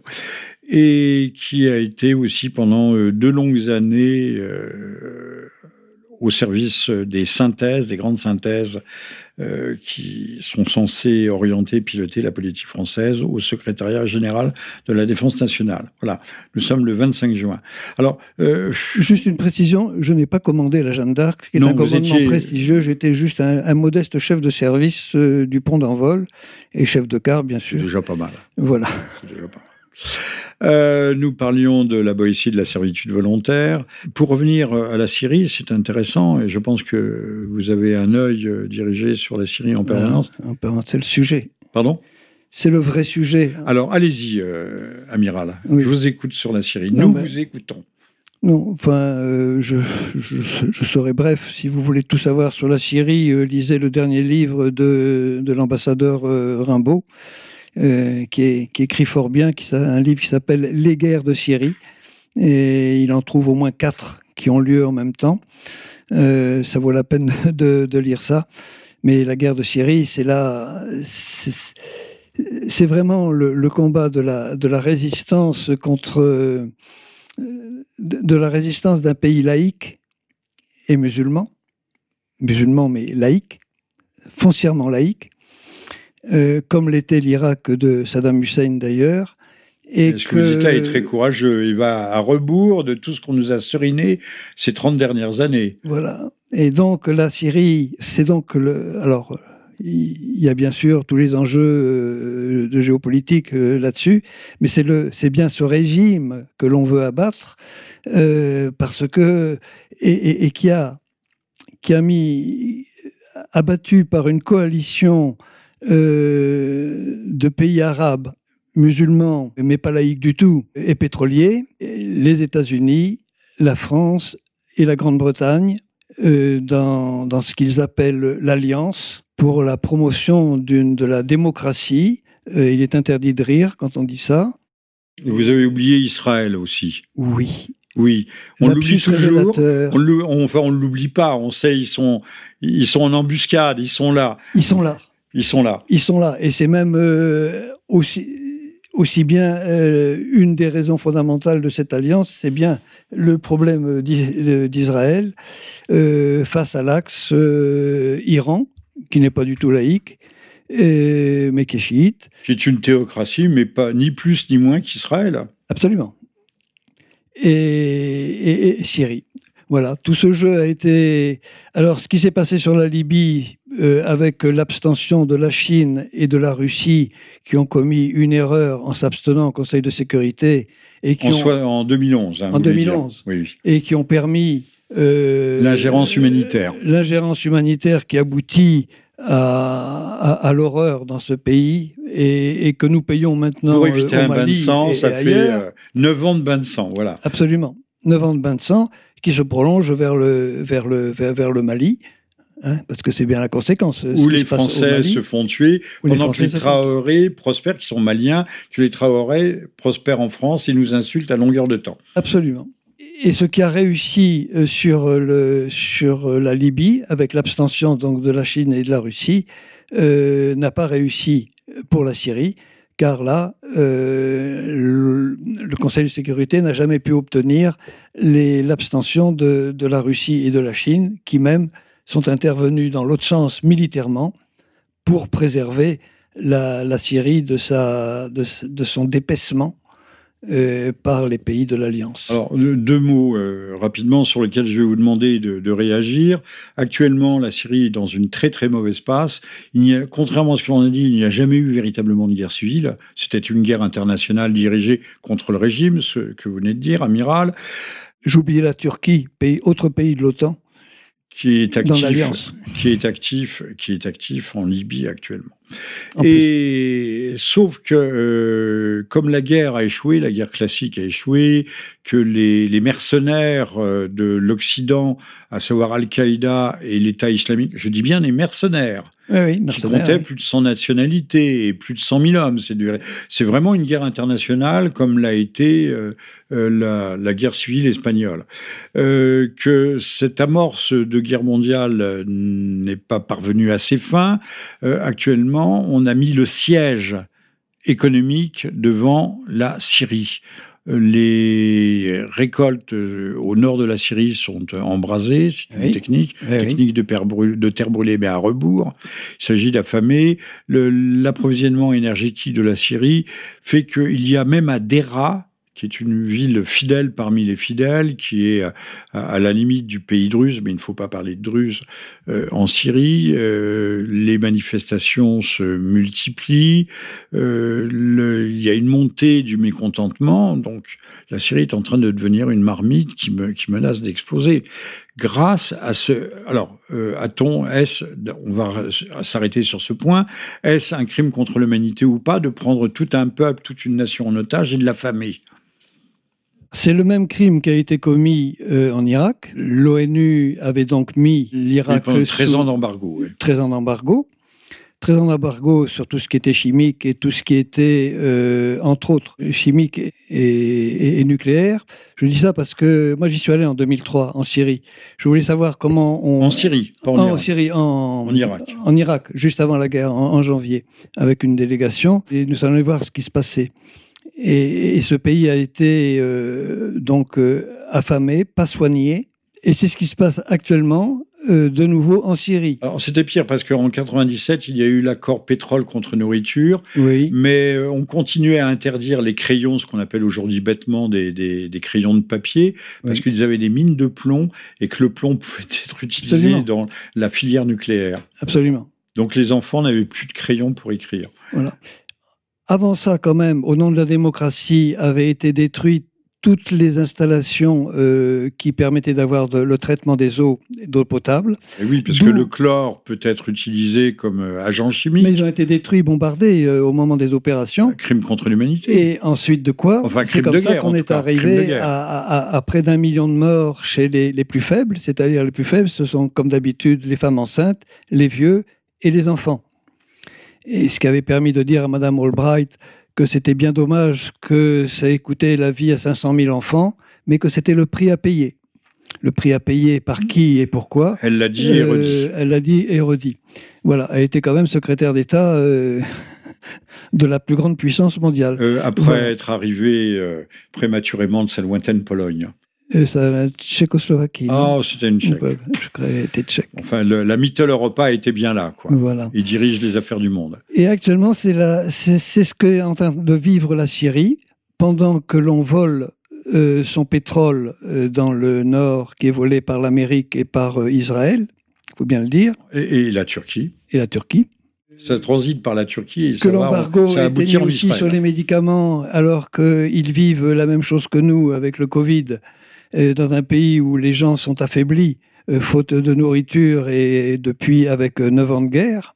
Et qui a été aussi pendant euh, deux longues années... Euh, au service des synthèses, des grandes synthèses euh, qui sont censées orienter, piloter la politique française au secrétariat général de la Défense nationale. Voilà, nous sommes le vingt-cinq juin. Alors, euh, juste une précision, je n'ai pas commandé la Jeanne d'Arc, ce qui est non, un commandement étiez... prestigieux. J'étais juste un, un modeste chef de service euh, du pont d'envol et chef de quart, bien sûr. C'est déjà pas mal. Voilà. C'est déjà pas mal. Euh, nous parlions de la Boétie, de la servitude volontaire. Pour revenir à la Syrie, c'est intéressant, et je pense que vous avez un œil dirigé sur la Syrie en permanence. En permanence, c'est le sujet. Pardon ? C'est le vrai sujet. Alors, allez-y, euh, amiral. Oui. Je vous écoute sur la Syrie. Nous non, ben... vous écoutons. Non, enfin, euh, je, je, je serai bref. Si vous voulez tout savoir sur la Syrie, euh, lisez le dernier livre de, de l'ambassadeur euh, Rimbaud. Euh, qui, est, qui écrit fort bien, qui, un livre qui s'appelle « Les guerres de Syrie ». Et il en trouve au moins quatre qui ont lieu en même temps. Euh, ça vaut la peine de, de lire ça. Mais la guerre de Syrie, c'est là... C'est, c'est vraiment le, le combat de la, de la résistance contre... Euh, de, de la résistance d'un pays laïque et musulman. Musulman, mais laïque. Foncièrement laïque. Euh, comme l'était l'Irak de Saddam Hussein d'ailleurs. Et ce que vous dites là est très courageux. Il va à rebours de tout ce qu'on nous a seriné ces trente dernières années. Voilà. Et donc la Syrie, c'est donc le... Alors, il y a bien sûr tous les enjeux de géopolitique là-dessus, mais c'est, le... c'est bien ce régime que l'on veut abattre euh, parce que... Et, et, et qui a... qui a mis... abattu par une coalition... Euh, de pays arabes, musulmans, mais pas laïques du tout, et pétroliers, les États-Unis, la France et la Grande-Bretagne euh, dans, dans ce qu'ils appellent l'Alliance pour la promotion d'une, de la démocratie. Euh, il est interdit de rire quand on dit ça. Vous avez oublié Israël aussi. Oui. Oui, on l'oublie toujours, on le, on, enfin on ne l'oublie pas, on sait, ils sont, ils sont en embuscade, ils sont là. Ils sont là. Ils sont là. Ils sont là, et c'est même euh, aussi, aussi bien euh, une des raisons fondamentales de cette alliance, c'est bien le problème d'Israël euh, face à l'axe euh, Iran, qui n'est pas du tout laïque, et, mais qui est chiite. C'est une théocratie, mais pas ni plus ni moins qu'Israël. Absolument. Et, et, et Syrie. Voilà, tout ce jeu a été... Alors, ce qui s'est passé sur la Libye, euh, avec l'abstention de la Chine et de la Russie, qui ont commis une erreur en s'abstenant au Conseil de sécurité, et qui en, ont... soit en deux mille onze. Hein, en deux mille onze. Oui, oui. Et qui ont permis... Euh, l'ingérence humanitaire. Euh, l'ingérence humanitaire qui aboutit à, à, à l'horreur dans ce pays, et, et que nous payons maintenant pour éviter euh, au Mali un bain de sang, et, ça et fait euh, neuf ans de bain de sang, voilà. Absolument, neuf ans de bain de sang qui se prolonge vers le, vers le, vers, vers le Mali, hein, parce que c'est bien la conséquence. Où les Français se font tuer, pendant que les Traoré prospèrent, qui sont maliens, que les Traoré prospèrent en France, ils nous insultent à longueur de temps. Absolument. Et ce qui a réussi sur, le, sur la Libye, avec l'abstention donc de la Chine et de la Russie, euh, n'a pas réussi pour la Syrie, car là, euh, le, le Conseil de sécurité n'a jamais pu obtenir les, l'abstention de, de la Russie et de la Chine, qui même sont intervenus dans l'autre sens militairement pour préserver la, la Syrie de, sa, de, de son dépaissement. Euh, par les pays de l'Alliance. Alors, deux mots euh, rapidement sur lesquels je vais vous demander de, de réagir. Actuellement, la Syrie est dans une très très mauvaise passe. Il n'y a, contrairement à ce que l'on a dit, il n'y a jamais eu véritablement de guerre civile. C'était une guerre internationale dirigée contre le régime, ce que vous venez de dire, amiral. J'oubliais la Turquie, pays, autre pays de l'OTAN, qui est actif, qui est actif, qui est actif en Libye actuellement. En et plus. Sauf que, euh, comme la guerre a échoué, la guerre classique a échoué, que les, les mercenaires de l'Occident, à savoir Al-Qaïda et l'État islamique, je dis bien les mercenaires, oui, oui, mercenaires qui comptaient oui. plus de cent nationalités et plus de cent mille hommes, c'est, du, c'est vraiment une guerre internationale comme l'a été euh, la, la guerre civile espagnole. Euh, que cette amorce de guerre mondiale n'est pas parvenue à ses fins, euh, actuellement, on a mis le siège économique devant la Syrie. Les récoltes au nord de la Syrie sont embrasées, c'est une oui, technique, oui, technique oui. De, terre brûlée, de terre brûlée, mais à rebours. Il s'agit d'affamer. Le, l'approvisionnement énergétique de la Syrie fait qu'il y a même à Déra, qui est une ville fidèle parmi les fidèles, qui est à, à la limite du pays druze, mais il ne faut pas parler de druze, euh, en Syrie. Euh, les manifestations se multiplient, euh, le, il y a une montée du mécontentement, donc la Syrie est en train de devenir une marmite qui, me, qui menace d'exploser. Grâce à ce... Alors, euh, a-t-on, est-ce, on va s'arrêter sur ce point, est-ce un crime contre l'humanité ou pas de prendre tout un peuple, toute une nation en otage et de l'affamer ? C'est le même crime qui a été commis euh, en Irak. L'ONU avait donc mis l'Irak sous... treize ans d'embargo. Oui. treize ans d'embargo. treize ans d'embargo sur tout ce qui était chimique et tout ce qui était, euh, entre autres, chimique et, et, et nucléaire. Je dis ça parce que moi, j'y suis allé en deux mille trois, en Syrie. Je voulais savoir comment on... En Syrie, pas en, en Irak. Syrie, en, en Irak. En Irak, juste avant la guerre, en, en janvier, avec une délégation. Et nous allons voir ce qui se passait. Et, et ce pays a été euh, donc euh, affamé, pas soigné. Et c'est ce qui se passe actuellement, euh, de nouveau en Syrie. Alors c'était pire parce qu'en mille neuf cent quatre-vingt-dix-sept, il y a eu l'accord pétrole contre nourriture. Oui. Mais on continuait à interdire les crayons, ce qu'on appelle aujourd'hui bêtement des, des, des crayons de papier, parce oui. qu'ils avaient des mines de plomb et que le plomb pouvait être utilisé Absolument. Dans la filière nucléaire. Absolument. Donc les enfants n'avaient plus de crayons pour écrire. Voilà. Avant ça, quand même, au nom de la démocratie, avait été détruite toutes les installations euh, qui permettaient d'avoir de, le traitement des eaux, d'eau potable. Et oui, parce que le chlore peut être utilisé comme euh, agent chimique. Mais ils ont été détruits, bombardés euh, au moment des opérations. Un crime contre l'humanité. Et ensuite de quoi enfin, c'est comme ça qu'on est arrivé à, à, à, à près d'un million de morts chez les, les plus faibles. C'est-à-dire les plus faibles, ce sont comme d'habitude les femmes enceintes, les vieux et les enfants. Et ce qui avait permis de dire à Madame Albright que c'était bien dommage que ça ait coûté la vie à cinq cent mille enfants, mais que c'était le prix à payer. Le prix à payer par qui et pourquoi. Elle l'a dit et redit. Euh, elle l'a dit et redit. Voilà, elle était quand même secrétaire d'État euh, de la plus grande puissance mondiale. Euh, après voilà. être arrivée euh, prématurément de sa lointaine Pologne. Et ça, la Tchécoslovaquie. Ah, oh, c'était une Tchèque. Je crois qu'elle était Tchèque. Enfin, le, la Mitteleuropa était bien là, quoi. Voilà. Il dirige les affaires du monde. Et actuellement, c'est, la, c'est, c'est ce qu'est en train de vivre la Syrie, pendant que l'on vole euh, son pétrole euh, dans le nord, qui est volé par l'Amérique et par euh, Israël, il faut bien le dire. Et, et la Turquie. Et la Turquie. Ça transite par la Turquie et que ça l'embargo va, ça est mis aussi Israël. Sur les médicaments, alors qu'ils vivent la même chose que nous avec le Covid. Dans un pays où les gens sont affaiblis, euh, faute de nourriture et, et depuis avec neuf ans de guerre.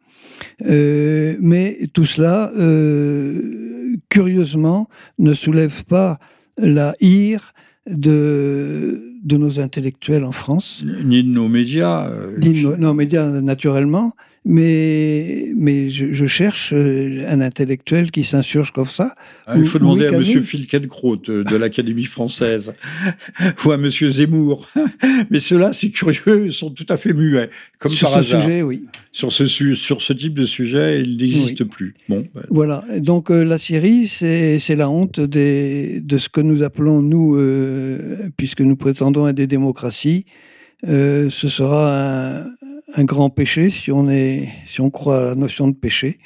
Euh, mais tout cela, euh, curieusement, ne soulève pas la ire de, de nos intellectuels en France. Ni de nos médias. Euh, ni de nos, nos médias, naturellement. Mais, mais je, je cherche un intellectuel qui s'insurge comme ça. Ah, il faut ou, demander ou à M. Finkielkraut de, de l'Académie française ou à M. Zemmour. Mais ceux-là, c'est curieux, ils sont tout à fait muets, comme sur par hasard. Sujet, oui. Sur ce sujet, sur ce type de sujet, il n'existe oui. plus. Bon, ben. Voilà. Donc euh, la Syrie, c'est, c'est la honte des, de ce que nous appelons, nous, euh, puisque nous prétendons à des démocraties, euh, ce sera un... un grand péché, si on, est, si on croit à la notion de péché.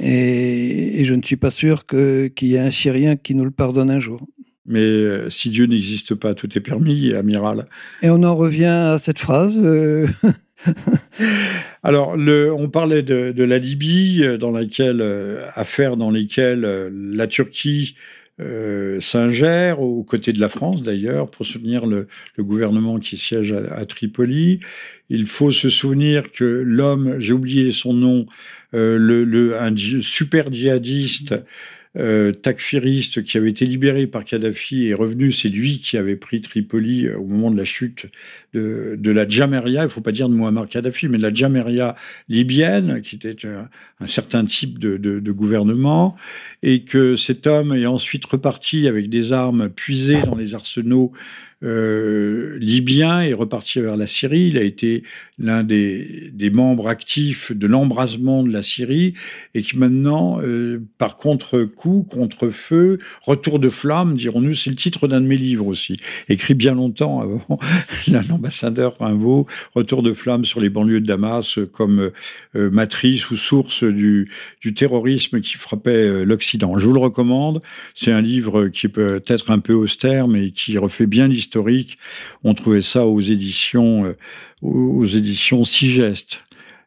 Et, et je ne suis pas sûr que, qu'il y ait un Syrien qui nous le pardonne un jour. Mais euh, si Dieu n'existe pas, tout est permis, amiral. Et on en revient à cette phrase. Euh... Alors, le, on parlait de, de la Libye, dans laquelle, euh, affaire dans lesquelles euh, la Turquie euh, s'ingère, aux côtés de la France d'ailleurs, pour soutenir le, le gouvernement qui siège à, à Tripoli. Il faut se souvenir que l'homme, j'ai oublié son nom, euh, le, le, un super djihadiste, euh, takfiriste, qui avait été libéré par Kadhafi et est revenu, c'est lui qui avait pris Tripoli au moment de la chute de, de la Jamahiriya, il ne faut pas dire de Muammar Kadhafi, mais de la Jamahiriya libyenne, qui était un, un certain type de, de, de gouvernement, et que cet homme est ensuite reparti avec des armes puisées dans les arsenaux Euh, libyen est reparti vers la Syrie. Il a été l'un des, des membres actifs de l'embrasement de la Syrie et qui maintenant, euh, par contre-coup, contre-feu, retour de flamme, dirons-nous, c'est le titre d'un de mes livres aussi, écrit bien longtemps avant l'ambassadeur Rimbaud, retour de flamme sur les banlieues de Damas comme euh, matrice ou source du, du terrorisme qui frappait euh, l'Occident. Je vous le recommande. C'est un livre qui peut être un peu austère, mais qui refait bien l'histoire historique. On trouvait ça aux éditions, euh, aux éditions Sigeste.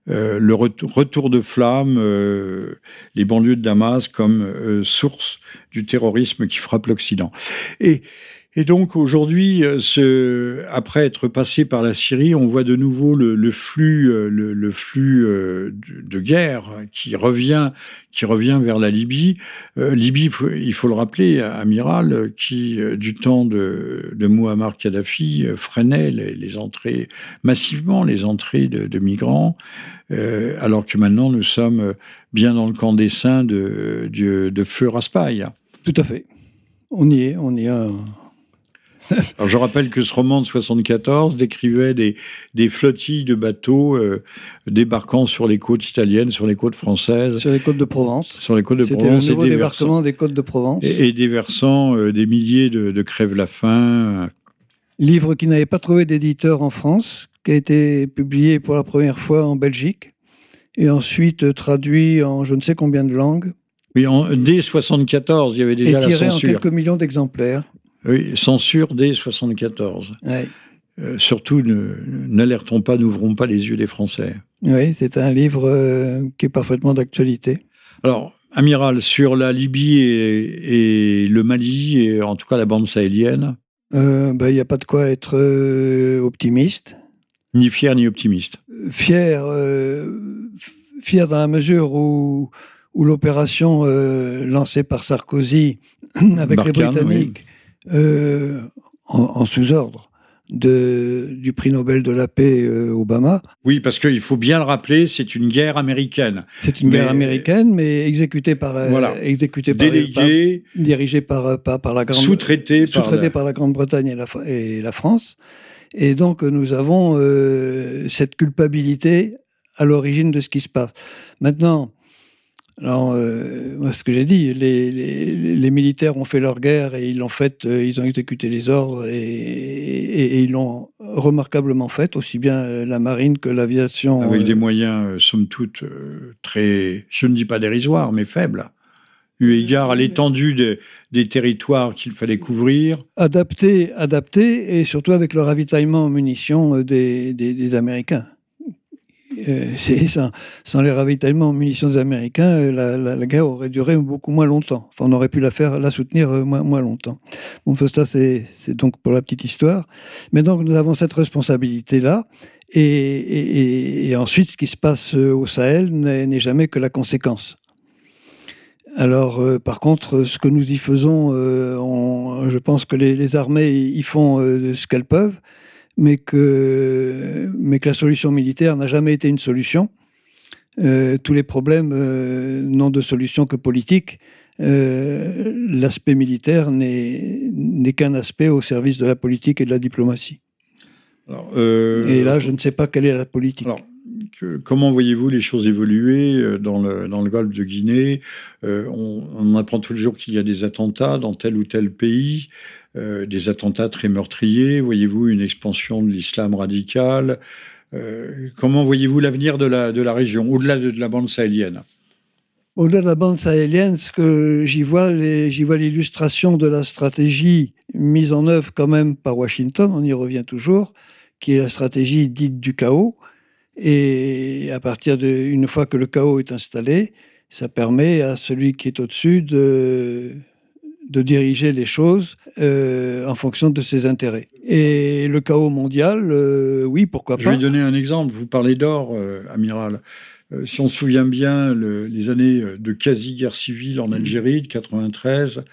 Euh, le ret- retour de flamme, euh, les banlieues de Damas comme euh, source du terrorisme qui frappe l'Occident. Et, et donc aujourd'hui, ce, après être passé par la Syrie, on voit de nouveau le, le flux, le, le flux euh, de, de guerre qui revient, qui revient vers la Libye. Euh, Libye, il faut le rappeler, amiral, qui, du temps de, de Muammar Kadhafi, freinait les, les entrées, massivement les entrées de, de migrants, euh, alors que maintenant nous sommes bien dans le camp des saints de, de, de feu Raspail. Tout à fait. On y est, on y a... Alors je rappelle que ce roman de soixante-quatorze décrivait des, des flottilles de bateaux euh, débarquant sur les côtes italiennes, sur les côtes françaises. Sur les côtes de Provence. Sur les côtes de C'était Provence. C'était le nouveau débarquement des côtes de Provence. Et, et déversant euh, des milliers de, de crèves-la-faim. Livre qui n'avait pas trouvé d'éditeur en France, qui a été publié pour la première fois en Belgique, et ensuite traduit en je ne sais combien de langues. Oui, en, dès soixante-quatorze, il y avait déjà la censure. Et tiré en quelques millions d'exemplaires. Oui, censure dès soixante-quatorze. Ouais. Euh, surtout, ne, n'alertons pas, n'ouvrons pas les yeux des Français. Oui, c'est un livre euh, qui est parfaitement d'actualité. Alors, Amiral, sur la Libye et, et le Mali, et en tout cas la bande sahélienne, euh, ben, y a pas de quoi être euh, optimiste. Ni fier, ni optimiste. Fier, euh, fier dans la mesure où, où l'opération euh, lancée par Sarkozy avec Barkhane, les Britanniques, oui. euh, en, en sous-ordre, De, du prix Nobel de la paix euh, Obama. Oui, parce qu'il faut bien le rappeler, c'est une guerre américaine. C'est une mais... guerre américaine, mais exécutée par... Voilà. Exécutée Déléguée, par, par, dirigée par, par, par la Grande... Sous-traitée par, sous-traitée par la, la Grande-Bretagne et la, et la France. Et donc, nous avons euh, cette culpabilité à l'origine de ce qui se passe. Maintenant, alors, euh, moi, ce que j'ai dit, les, les, les militaires ont fait leur guerre et ils l'ont faite, euh, ils ont exécuté les ordres et, et, et ils l'ont remarquablement faite, aussi bien la marine que l'aviation. Avec euh, des moyens, euh, somme toute, euh, très, je ne dis pas dérisoires, mais faibles, eu égard à l'étendue de, des territoires qu'il fallait couvrir. Adaptés, adaptés, et surtout avec le ravitaillement en munitions des, des, des Américains. Euh, c'est, sans, sans les ravitaillements en munitions américains, la, la, la guerre aurait duré beaucoup moins longtemps. Enfin, on aurait pu la faire, la soutenir moins, moins longtemps. Bon, ça, c'est, c'est donc pour la petite histoire. Mais donc, nous avons cette responsabilité-là. Et, et, et ensuite, ce qui se passe au Sahel n'est, n'est jamais que la conséquence. Alors, euh, par contre, ce que nous y faisons, euh, on, je pense que les, les armées y font euh, ce qu'elles peuvent. Mais que, mais que la solution militaire n'a jamais été une solution. Euh, tous les problèmes euh, n'ont de solution que politique. Euh, l'aspect militaire n'est, n'est qu'un aspect au service de la politique et de la diplomatie. Alors, euh, et là, je ne sais pas quelle est la politique. Alors, que, comment voyez-vous les choses évoluer dans le, dans le golfe de Guinée ? euh, on, on apprend tous les jours qu'il y a des attentats dans tel ou tel pays. Euh, des attentats très meurtriers, voyez-vous une expansion de l'islam radical. Euh, comment voyez-vous l'avenir de la, de la région, au-delà de, de la bande sahélienne ? Au-delà de la bande sahélienne, ce que j'y vois, les, j'y vois l'illustration de la stratégie mise en œuvre quand même par Washington, on y revient toujours, qui est la stratégie dite du chaos. Et à partir de, une fois que le chaos est installé, ça permet à celui qui est au-dessus de... de diriger les choses euh, en fonction de ses intérêts. Et le chaos mondial, euh, oui, pourquoi pas. Je vais donner un exemple. Vous parlez d'or, euh, amiral. Euh, si on se souvient bien, le, les années de quasi-guerre civile en Algérie, de quatre-vingt-treize,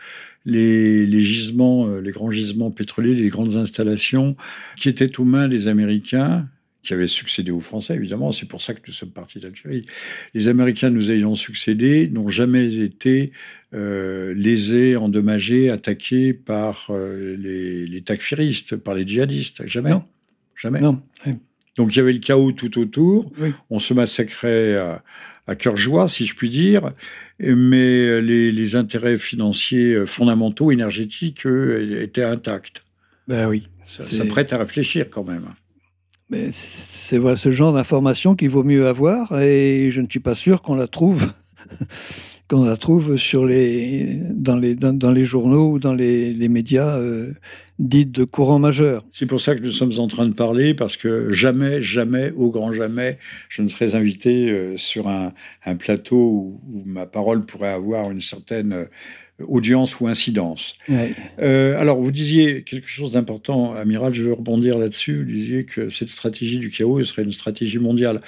les, les gisements, euh, les grands gisements pétroliers, les grandes installations qui étaient aux mains des Américains, qui avaient succédé aux Français, évidemment. C'est pour ça que nous sommes partis d'Algérie. Les Américains nous ayant succédé n'ont jamais été euh, lésés, endommagés, attaqués par euh, les, les takfiristes, par les djihadistes. Jamais. Non. Jamais. Non. Oui. Donc, il y avait le chaos tout autour. Oui. On se massacrait à, à cœur joie, si je puis dire. Mais les, les intérêts financiers fondamentaux, énergétiques, eux, étaient intacts. Ben oui. Ça, ça prête à réfléchir, quand même. Mais c'est voilà, ce genre d'information qu'il vaut mieux avoir, et je ne suis pas sûr qu'on la trouve, qu'on la trouve sur les, dans, les, dans, dans les journaux ou dans les, les médias euh, dits de courant majeur. C'est pour ça que nous sommes en train de parler, parce que jamais, jamais, au grand jamais, je ne serais invité euh, sur un, un plateau où, où ma parole pourrait avoir une certaine... Euh, audience ou incidence. Ouais. Euh, alors, vous disiez quelque chose d'important, amiral, je veux rebondir là-dessus, vous disiez que cette stratégie du chaos serait une stratégie mondiale.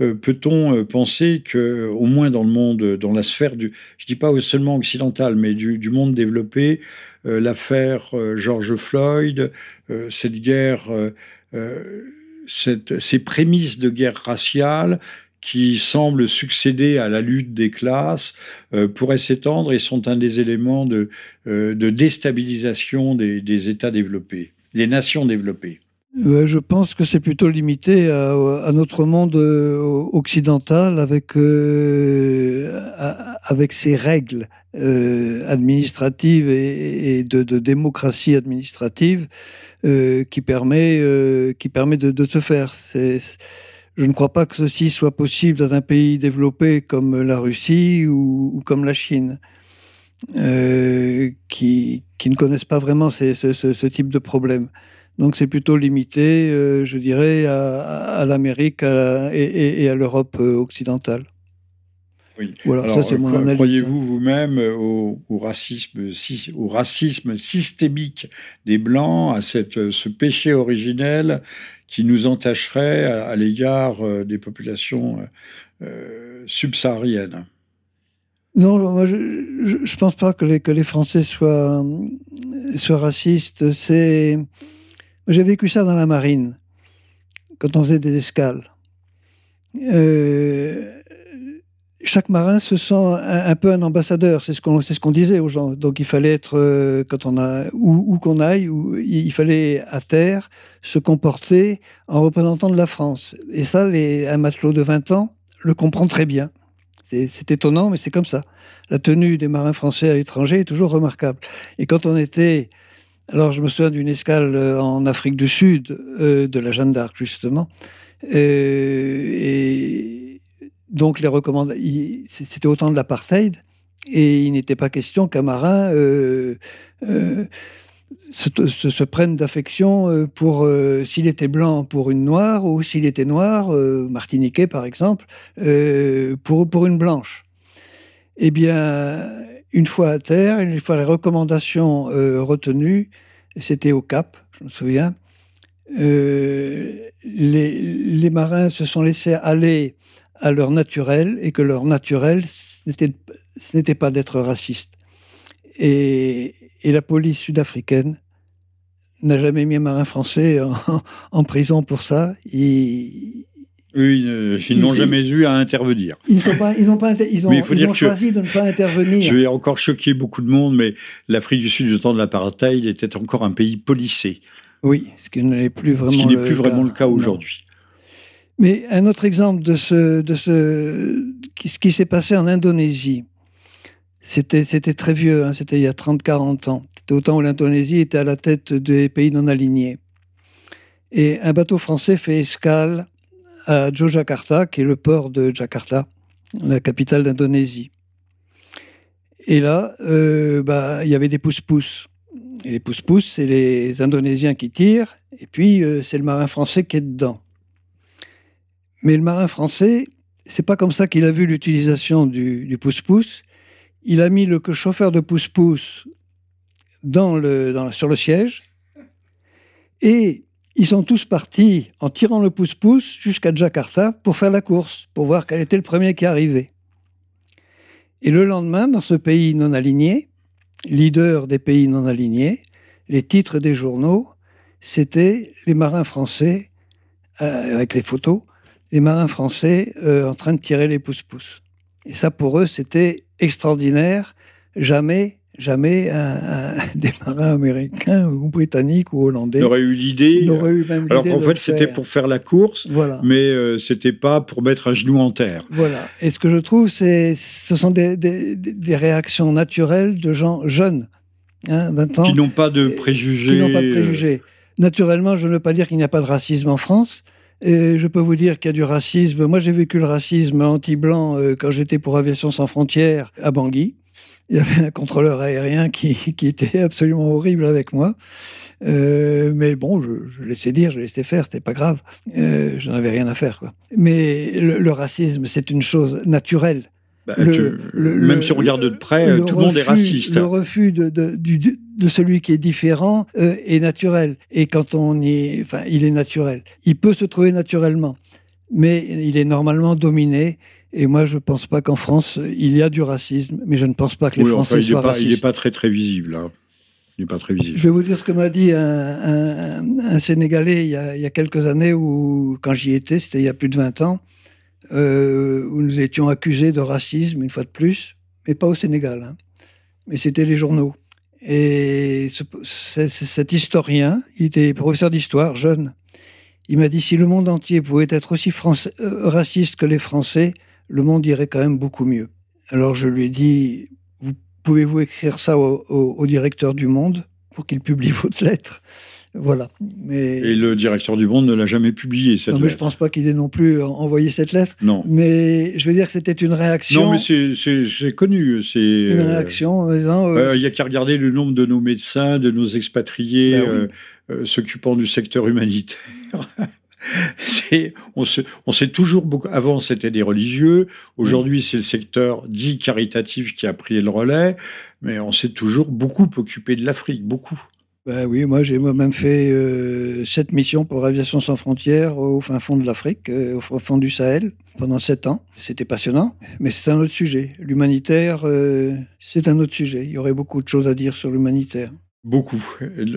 Euh, peut-on euh, penser qu'au moins dans le monde, dans la sphère du... Je ne dis pas seulement occidental, mais du, du monde développé, euh, l'affaire euh, George Floyd, euh, cette guerre, euh, euh, cette, ces prémices de guerre raciale, qui semblent succéder à la lutte des classes, euh, pourraient s'étendre et sont un des éléments de, euh, de déstabilisation des, des États développés, des nations développées. Euh, je pense que c'est plutôt limité à, à notre monde occidental avec, euh, avec ses règles euh, administratives et, et de, de démocratie administrative euh, qui permet, euh, qui permet de, de se faire. C'est... Je ne crois pas que ceci soit possible dans un pays développé comme la Russie ou, ou comme la Chine, euh, qui, qui ne connaissent pas vraiment ces, ce, ce, ce type de problème. Donc c'est plutôt limité, euh, je dirais, à, à l'Amérique à la, et, et à l'Europe occidentale. Oui. Voilà, alors, ça c'est mon analyse. Croyez-vous vous-même au, au, racisme, si, au racisme systémique des Blancs, à cette, ce péché originel qui nous entacherait à, à l'égard des populations euh, subsahariennes? Non, moi, je ne pense pas que les, que les Français soient, soient racistes. C'est... J'ai vécu ça dans la marine, quand on faisait des escales. Euh, chaque marin se sent un, un peu un ambassadeur, c'est ce qu'on c'est ce qu'on disait aux gens. Donc il fallait être, euh, quand on a, où, où qu'on aille, où, il fallait à terre se comporter en représentant de la France. Et ça, les, un matelot de vingt ans le comprend très bien. C'est, c'est étonnant, mais c'est comme ça. La tenue des marins français à l'étranger est toujours remarquable. Et quand on était... Alors, je me souviens d'une escale en Afrique du Sud, euh, de la Jeanne d'Arc, justement. Euh, et donc, les recommandations, c'était au temps de l'apartheid, et il n'était pas question qu'un marin euh, euh, se, se, se prenne d'affection pour, euh, s'il était blanc pour une noire, ou s'il était noir, euh, martiniquais par exemple, euh, pour, pour une blanche. Eh bien... Une fois à terre, une fois les recommandations euh, retenues, c'était au Cap, je me souviens, euh, les, les marins se sont laissés aller à leur naturel, et que leur naturel, c'était, ce n'était pas d'être raciste. Et, et la police sud-africaine n'a jamais mis un marin français en, en prison pour ça. Et, Oui, euh, ils, ils n'ont jamais eu à intervenir. Ils n'ont pas, ils n'ont pas, ils ont, ils ont choisi de ne pas intervenir. Je vais encore choquer beaucoup de monde, mais l'Afrique du Sud, au temps de l'apartheid, était encore un pays policé. Oui, ce qui n'est plus vraiment, ce qui n'est plus vraiment le cas aujourd'hui. Mais un autre exemple de ce, de ce, ce qui s'est passé en Indonésie, c'était, c'était très vieux, hein, c'était il y a trente à quarante ans. C'était au temps où l'Indonésie était à la tête des pays non alignés. Et un bateau français fait escale à Yogyakarta, qui est le port de Jakarta, la capitale d'Indonésie. Et là, euh, bah, y avait des pousse-pousse. Et les pousse-pousse, c'est les Indonésiens qui tirent, et puis euh, c'est le marin français qui est dedans. Mais le marin français, c'est pas comme ça qu'il a vu l'utilisation du, du pousse-pousse. Il a mis le chauffeur de pousse-pousse dans le, dans, sur le siège, et ils sont tous partis en tirant le pouce-pouce jusqu'à Jakarta pour faire la course, pour voir quel était le premier qui arrivait. Et le lendemain, dans ce pays non aligné, leader des pays non alignés, les titres des journaux, c'était les marins français, euh, avec les photos, les marins français euh, en train de tirer les pouce-pouce. Et ça, pour eux, c'était extraordinaire. Jamais... Jamais un, un, des marins américains ou britanniques ou hollandais n'auraient eu l'idée. N'aurait eu même l'idée. Alors qu'en fait, c'était pour faire la course, voilà. Mais euh, c'était pas pour mettre un genou en terre. Voilà. Et ce que je trouve, c'est, ce sont des, des, des réactions naturelles de gens jeunes, hein, vingt ans, qui n'ont pas de préjugés. Qui n'ont pas de préjugés. Naturellement, je ne veux pas dire qu'il n'y a pas de racisme en France. Et je peux vous dire qu'il y a du racisme. Moi, j'ai vécu le racisme anti-blanc euh, quand j'étais pour Aviation Sans Frontières à Bangui. Il y avait un contrôleur aérien qui, qui était absolument horrible avec moi. Euh, mais bon, je, je laissais dire, je laissais faire, c'était pas grave. Euh, j'en avais rien à faire, quoi. Mais le, le racisme, c'est une chose naturelle. Bah, le, tu, le, même le, si on regarde de près, le tout le monde est raciste. Le refus de, de, de, de celui qui est différent euh, est naturel. Et quand on y est, enfin, il est naturel. Il peut se trouver naturellement, mais il est normalement dominé. Et moi, je ne pense pas qu'en France, il y a du racisme, mais je ne pense pas que les oui, Français enfin, soient pas, racistes. Il n'est pas très, très visible. Hein. Il n'est pas très visible. Je vais vous dire ce que m'a dit un, un, un Sénégalais il y, a, il y a quelques années, où, quand j'y étais, c'était il y a plus de vingt ans, euh, où nous étions accusés de racisme, une fois de plus, mais pas au Sénégal. Hein. Mais c'était les journaux. Et ce, c'est, c'est cet historien, il était professeur d'histoire, jeune, il m'a dit « Si le monde entier pouvait être aussi français, euh, raciste que les Français, le monde irait quand même beaucoup mieux. » Alors je lui ai dit, vous pouvez-vous écrire ça au, au, au directeur du Monde pour qu'il publie votre lettre? Voilà. Mais... Et le directeur du Monde ne l'a jamais publié, cette non, lettre. Mais je ne pense pas qu'il ait non plus envoyé cette lettre. Non. Mais je veux dire que c'était une réaction... Non, mais c'est, c'est, c'est connu. C'est, une réaction... Euh, euh, euh, il n'y a qu'à regarder le nombre de nos médecins, de nos expatriés ben oui. euh, euh, s'occupant du secteur humanitaire... On se, on s'est toujours beaucoup. Avant, c'était des religieux. Aujourd'hui, c'est le secteur dit caritatif qui a pris le relais. Mais on s'est toujours beaucoup occupé de l'Afrique, beaucoup. Ben oui, moi j'ai moi-même fait euh, sept missions pour Aviation sans frontières au fin fond de l'Afrique, euh, au fond du Sahel, pendant sept ans. C'était passionnant, mais c'est un autre sujet. L'humanitaire, euh, c'est un autre sujet. Il y aurait beaucoup de choses à dire sur l'humanitaire. Beaucoup.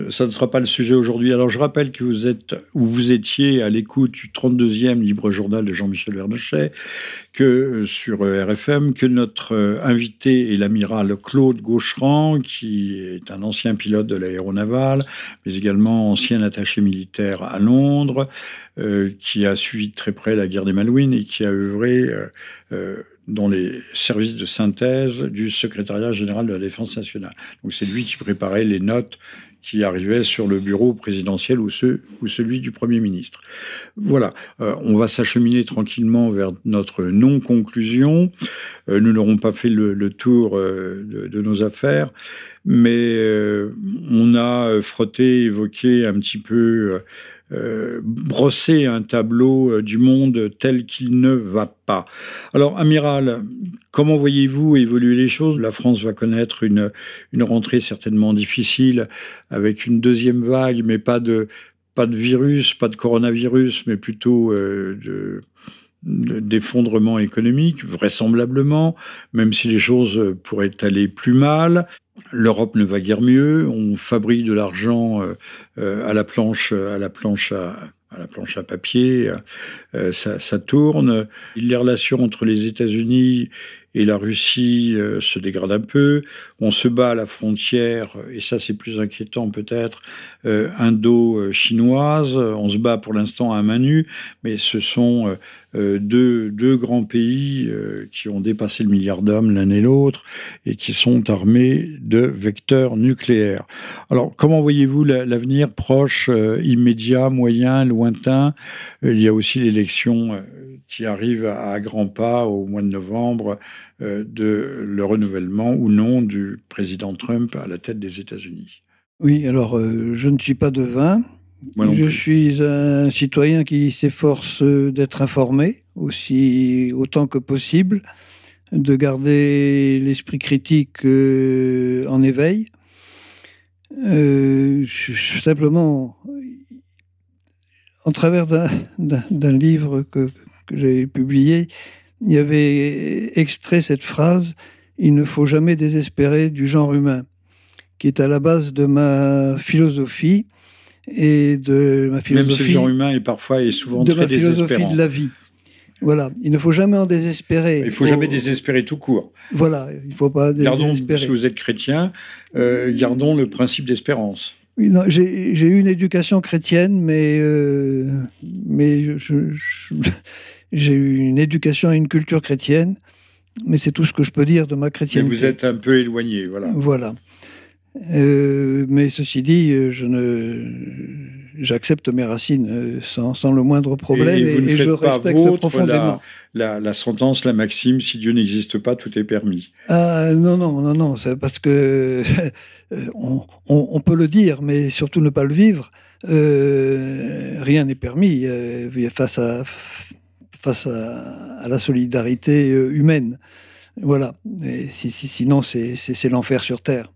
Ça ne sera pas le sujet aujourd'hui. Alors je rappelle que vous êtes ou vous étiez à l'écoute du trente-deuxième Libre Journal de Jean-Michel Vernochet, que sur R F M, que notre invité est l'amiral Claude Gaucherand, qui est un ancien pilote de l'aéronavale, mais également ancien attaché militaire à Londres, euh, qui a suivi de très près la guerre des Malouines et qui a œuvré euh, euh, dans les services de synthèse du secrétariat général de la Défense nationale. Donc c'est lui qui préparait les notes qui arrivaient sur le bureau présidentiel ou, ce, ou celui du Premier ministre. Voilà, euh, on va s'acheminer tranquillement vers notre non-conclusion. Euh, nous n'aurons pas fait le, le tour euh, de, de nos affaires, mais euh, on a frotté, évoqué un petit peu... Euh, Euh, brosser un tableau euh, du monde tel qu'il ne va pas. Alors, amiral, comment voyez-vous évoluer les choses ? La France va connaître une, une rentrée certainement difficile, avec une deuxième vague, mais pas de, pas de virus, pas de coronavirus, mais plutôt euh, de... d'effondrement économique, vraisemblablement, même si les choses pourraient aller plus mal. L'Europe ne va guère mieux, on fabrique de l'argent à la planche, à la planche à... À la planche à papier, euh, ça, ça tourne. Les relations entre les États-Unis et la Russie euh, se dégradent un peu. On se bat à la frontière, et ça c'est plus inquiétant peut-être, euh, indo-chinoise. On se bat pour l'instant à main nue, mais ce sont euh, deux, deux grands pays euh, qui ont dépassé le milliard d'hommes l'un et l'autre, et qui sont armés de vecteurs nucléaires. Alors, comment voyez-vous l'avenir proche, euh, immédiat, moyen, loin ? Il y a aussi l'élection qui arrive à grands pas au mois de novembre euh, de le renouvellement ou non du président Trump à la tête des États-Unis. Oui, alors euh, je ne suis pas devin. Moi non plus. Je suis un citoyen qui s'efforce d'être informé aussi autant que possible, de garder l'esprit critique euh, en éveil. Euh, simplement. En travers d'un, d'un, d'un livre que, que j'ai publié, il y avait extrait cette phrase « Il ne faut jamais désespérer du genre humain », qui est à la base de ma philosophie et de ma philosophie. Même si le genre humain est parfois et souvent très désespérant. De ma philosophie de la vie. Voilà, il ne faut jamais en désespérer. Il ne faut, faut jamais désespérer tout court. Voilà, il ne faut pas désespérer. Gardons, si vous êtes chrétien, euh, gardons le principe d'espérance. Oui, non, j'ai, j'ai eu une éducation chrétienne, mais, euh, mais je, je, j'ai eu une éducation et une culture chrétienne, mais c'est tout ce que je peux dire de ma chrétienneté. Mais vous êtes un peu éloigné, voilà. Voilà. Euh, mais ceci dit, je ne, j'accepte mes racines sans, sans le moindre problème, et, et, et, et je respecte vôtre, profondément. La, la, la sentence, la maxime, si Dieu n'existe pas, tout est permis. Ah, non, non, non, non, c'est parce que on, on, on peut le dire, mais surtout ne pas le vivre. Euh, rien n'est permis euh, face, à, face à, à la solidarité humaine. Voilà. Et si, si, sinon, c'est, c'est, c'est l'enfer sur Terre.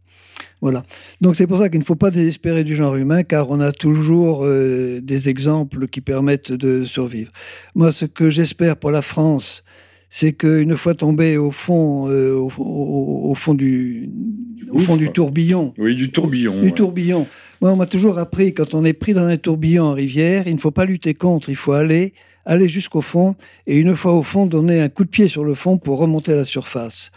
Voilà. Donc c'est pour ça qu'il ne faut pas désespérer du genre humain, car on a toujours euh, des exemples qui permettent de survivre. Moi, ce que j'espère pour la France, c'est qu'une fois tombé au fond, euh, au, au, au fond du, au fond du tourbillon. Oui, du tourbillon. Du ouais. tourbillon. Moi, on m'a toujours appris, quand on est pris dans un tourbillon en rivière, il ne faut pas lutter contre, il faut aller, aller jusqu'au fond, et une fois au fond, donner un coup de pied sur le fond pour remonter à la surface.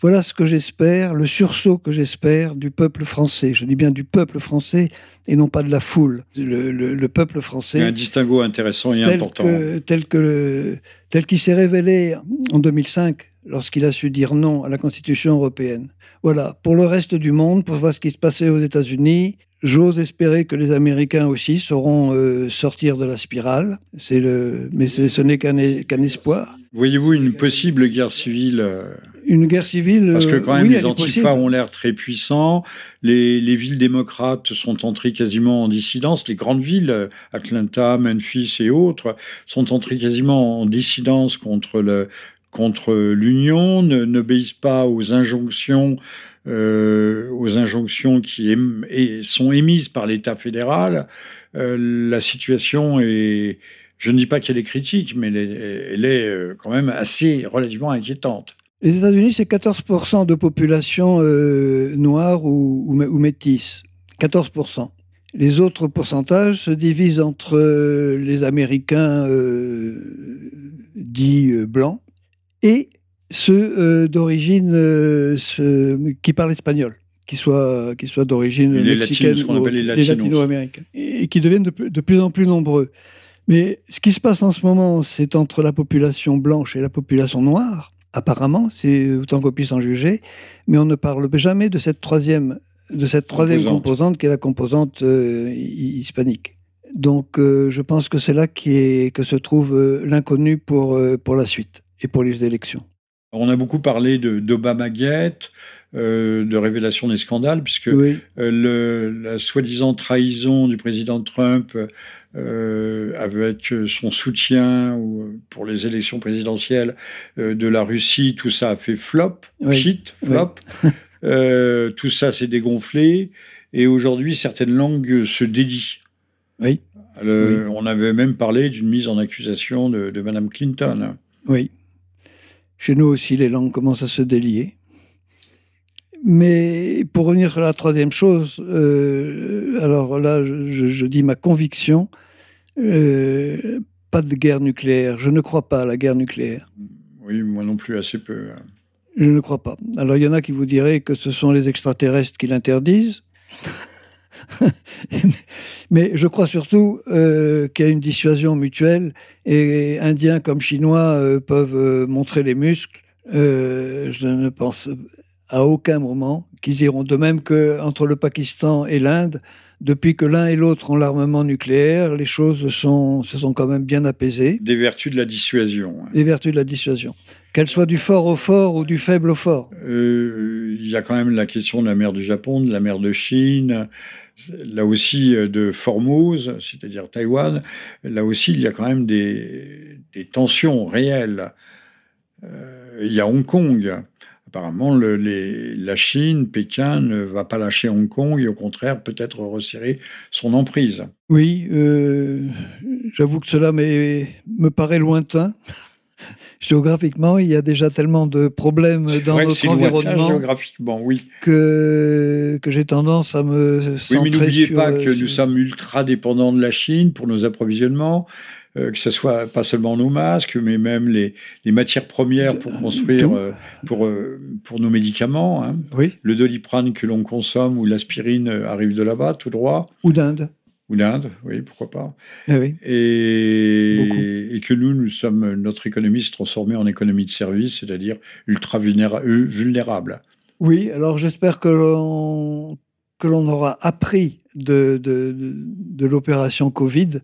Voilà ce que j'espère, le sursaut que j'espère du peuple français. Je dis bien du peuple français et non pas de la foule. Le, le, le peuple français... Il y a un distinguo intéressant et tel important. Que, tel, que le, tel qu'il s'est révélé en deux mille cinq, lorsqu'il a su dire non à la Constitution européenne. Voilà, pour le reste du monde, pour voir ce qui se passait aux États-Unis... J'ose espérer que les Américains aussi sauront euh, sortir de la spirale, c'est le... mais ce, ce n'est qu'un, qu'un espoir. Voyez-vous une possible guerre civile une guerre civile... Parce que quand même, oui, les antifas ont l'air très puissants, les, les villes démocrates sont entrées quasiment en dissidence, les grandes villes, Atlanta, Memphis et autres, sont entrées quasiment en dissidence contre le... contre l'Union, n'obéissent pas aux injonctions, euh, aux injonctions qui émi- et sont émises par l'État fédéral. Euh, la situation est, je ne dis pas qu'elle est critique, mais elle est, elle est quand même assez relativement inquiétante. Les États-Unis, c'est quatorze pour cent de population euh, noire ou, ou, ou métisse, quatorze pour cent. Les autres pourcentages se divisent entre les Américains euh, dits blancs, et ceux euh, d'origine euh, ceux qui parlent espagnol, qui soient, qui soient d'origine les mexicaine latinos, ou les latinos. latino-américains, et, et qui deviennent de, de plus en plus nombreux. Mais ce qui se passe en ce moment, c'est entre la population blanche et la population noire, apparemment, c'est autant qu'on puisse en juger, mais on ne parle jamais de cette troisième, de cette troisième composante. composante qui est la composante euh, hispanique. Donc euh, je pense que c'est là qui est, que se trouve euh, l'inconnu pour, euh, pour la suite. Et pour les élections. On a beaucoup parlé de, d'Obamagate, euh, de révélation des scandales, puisque oui. euh, le, la soi-disant trahison du président Trump euh, avec son soutien pour les élections présidentielles euh, de la Russie, tout ça a fait flop, oui. shit, flop. Oui. euh, tout ça s'est dégonflé, et aujourd'hui, certaines langues se dédient. Oui. Le, oui. On avait même parlé d'une mise en accusation de, de Madame Clinton. Oui. Chez nous aussi, les langues commencent à se délier. Mais pour revenir sur la troisième chose, euh, alors là, je, je dis ma conviction, euh, pas de guerre nucléaire. Je ne crois pas à la guerre nucléaire. Oui, moi non plus, assez peu. Je ne crois pas. Alors, il y en a qui vous diraient que ce sont les extraterrestres qui l'interdisent. Mais je crois surtout euh, qu'il y a une dissuasion mutuelle et Indiens comme Chinois euh, peuvent euh, montrer les muscles. Euh, je ne pense à aucun moment qu'ils iront. De même qu'entre le Pakistan et l'Inde, depuis que l'un et l'autre ont l'armement nucléaire, les choses sont, se sont quand même bien apaisées. Des vertus de la dissuasion. Hein. Des vertus de la dissuasion. Qu'elle soit du fort au fort ou du faible au fort. Euh, y a quand même la question de la mer du Japon, de la mer de Chine... Là aussi, de Formose, c'est-à-dire Taïwan, là aussi, il y a quand même des, des tensions réelles. Euh, il y a Hong Kong. Apparemment, le, les, la Chine, Pékin, ne va pas lâcher Hong Kong et au contraire, peut-être resserrer son emprise. Oui, euh, j'avoue que cela me paraît lointain. Géographiquement, il y a déjà tellement de problèmes dans vrai, notre environnement géographiquement, oui. que, que j'ai tendance à me centrer. Oui, mais n'oubliez sur, pas que sur... nous sommes ultra dépendants de la Chine pour nos approvisionnements, euh, que ce soit pas seulement nos masques, mais même les, les matières premières pour construire, euh, pour, euh, pour nos médicaments. Hein. Oui. Le doliprane que l'on consomme ou l'aspirine arrive de là-bas, tout droit. Ou d'Inde. Ou l'Inde, oui, pourquoi pas. Ah oui. et, et que nous, nous sommes, notre économie s'est transformée en économie de service, c'est-à-dire ultra vulnéra- vulnérable. Oui, alors j'espère que l'on, que l'on aura appris de, de, de, de l'opération Covid,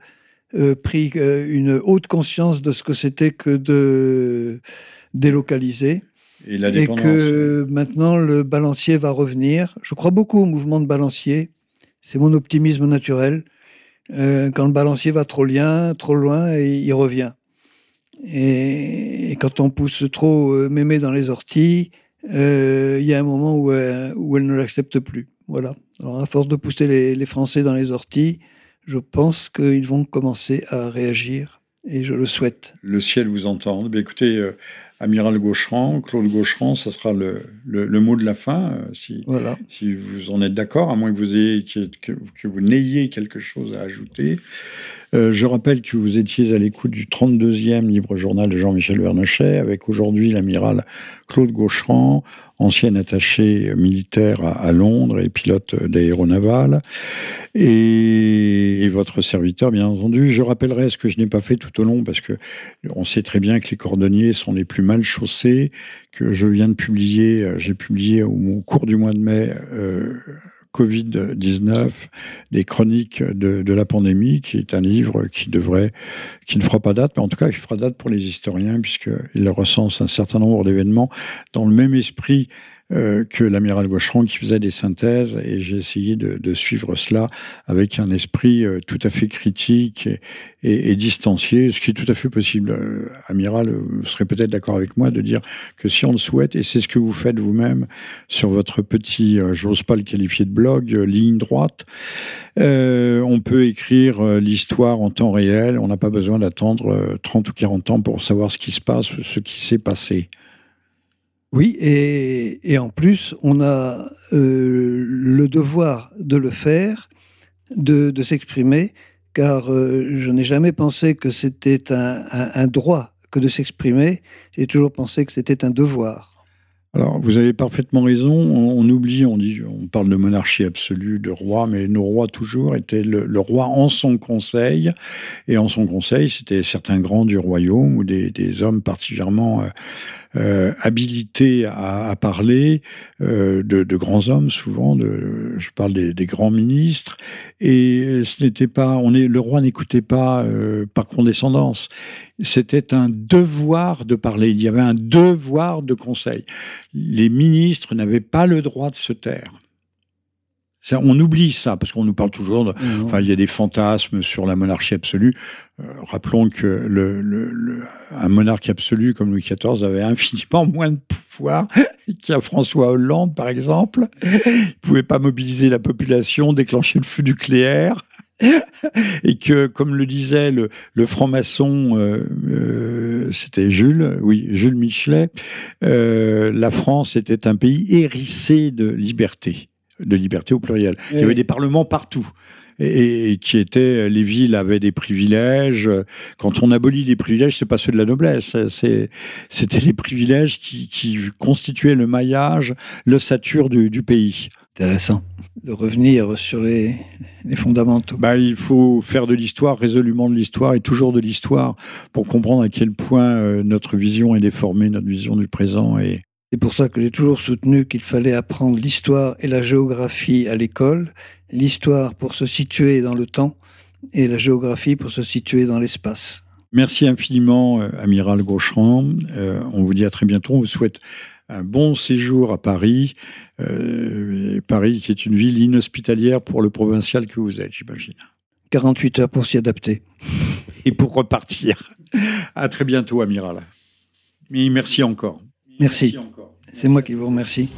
euh, pris euh, une haute conscience de ce que c'était que de délocaliser. Et la dépendance. Et que maintenant, le balancier va revenir. Je crois beaucoup au mouvement de balancier. C'est mon optimisme naturel. Euh, quand le balancier va trop loin, trop loin, il revient. Et, et quand on pousse trop euh, mémé dans les orties, il euh, y a un moment où, euh, où elle ne l'accepte plus. Voilà. Alors, à force de pousser les, les Français dans les orties, je pense qu'ils vont commencer à réagir. Et je le souhaite. Le ciel vous entende. Bien, écoutez, euh, Amiral Gaucherand, Claude Gaucherand, ça sera le, le, le mot de la fin, euh, si, voilà. si vous en êtes d'accord, à moins que vous, ayez, que, que vous n'ayez quelque chose à ajouter. Euh, je rappelle que vous étiez à l'écoute du trente-deuxième Libre Journal de Jean-Michel Vernochet, avec aujourd'hui l'amiral Claude Gaucherand, ancien attaché militaire à, à Londres et pilote d'aéronavale, et, et votre serviteur, bien entendu. Je rappellerai ce que je n'ai pas fait tout au long, parce qu'on sait très bien que les cordonniers sont les plus mal chaussés, que je viens de publier, j'ai publié au, au cours du mois de mai... Euh, Covid dix-neuf, des chroniques de, de la pandémie, qui est un livre qui, devrait, qui ne fera pas date, mais en tout cas qui fera date pour les historiens, puisqu'il recense un certain nombre d'événements dans le même esprit euh, que l'amiral Gaucherand, qui faisait des synthèses, et j'ai essayé de, de suivre cela avec un esprit euh, tout à fait critique et, et, et distancié, ce qui est tout à fait possible. Euh, amiral, vous serez peut-être d'accord avec moi de dire que si on le souhaite, et c'est ce que vous faites vous-même sur votre petit, euh, j'ose pas le qualifier de blog, euh, ligne droite, euh, on peut écrire euh, l'histoire en temps réel, on n'a pas besoin d'attendre euh, trente ou quarante ans pour savoir ce qui se passe, ce qui s'est passé. Oui, et, et en plus, on a euh, le devoir de le faire, de, de s'exprimer, car euh, je n'ai jamais pensé que c'était un, un, un droit que de s'exprimer, j'ai toujours pensé que c'était un devoir. Alors, vous avez parfaitement raison, on, on oublie, on dit, on parle de monarchie absolue, de roi, mais nos rois toujours étaient le, le roi en son conseil, et en son conseil, c'était certains grands du royaume, ou des, des hommes particulièrement euh, euh, habilités à, à parler, euh, de, de grands hommes souvent, de, je parle des, des grands ministres, et ce n'était pas, on est, le roi n'écoutait pas euh, par condescendance, c'était un devoir de parler, il y avait un devoir de conseil. Les ministres n'avaient pas le droit de se taire. Ça, on oublie ça, parce qu'on nous parle toujours de... Mmh. Enfin, il y a des fantasmes sur la monarchie absolue. Euh, rappelons que le, le, le, un monarque absolu comme Louis quatorze avait infiniment moins de pouvoir qu'un François Hollande, par exemple. Il ne pouvait pas mobiliser la population, déclencher le feu nucléaire... Et que, comme le disait le, le franc-maçon, euh, euh, c'était Jules, oui, Jules Michelet, euh, la France était un pays hérissé de liberté, de liberté au pluriel. Oui. Il y avait des parlements partout. Et, et qui étaient, les villes avaient des privilèges. Quand on abolit les privilèges, c'est pas ceux de la noblesse, c'est, c'était les privilèges qui, qui constituaient le maillage, l'ossature du, du pays. Intéressant de revenir sur les, les fondamentaux. Bah, il faut faire de l'histoire, résolument de l'histoire et toujours de l'histoire pour comprendre à quel point notre vision est déformée, notre vision du présent est... C'est pour ça que j'ai toujours soutenu qu'il fallait apprendre l'histoire et la géographie à l'école, l'histoire pour se situer dans le temps et la géographie pour se situer dans l'espace. Merci infiniment, euh, amiral Gaucherand. Euh, on vous dit à très bientôt. On vous souhaite un bon séjour à Paris. Euh, Paris qui est une ville inhospitalière pour le provincial que vous êtes, j'imagine. quarante-huit heures pour s'y adapter. Et pour repartir. À très bientôt, amiral. Mais merci encore. Merci. Merci. C'est moi qui vous remercie.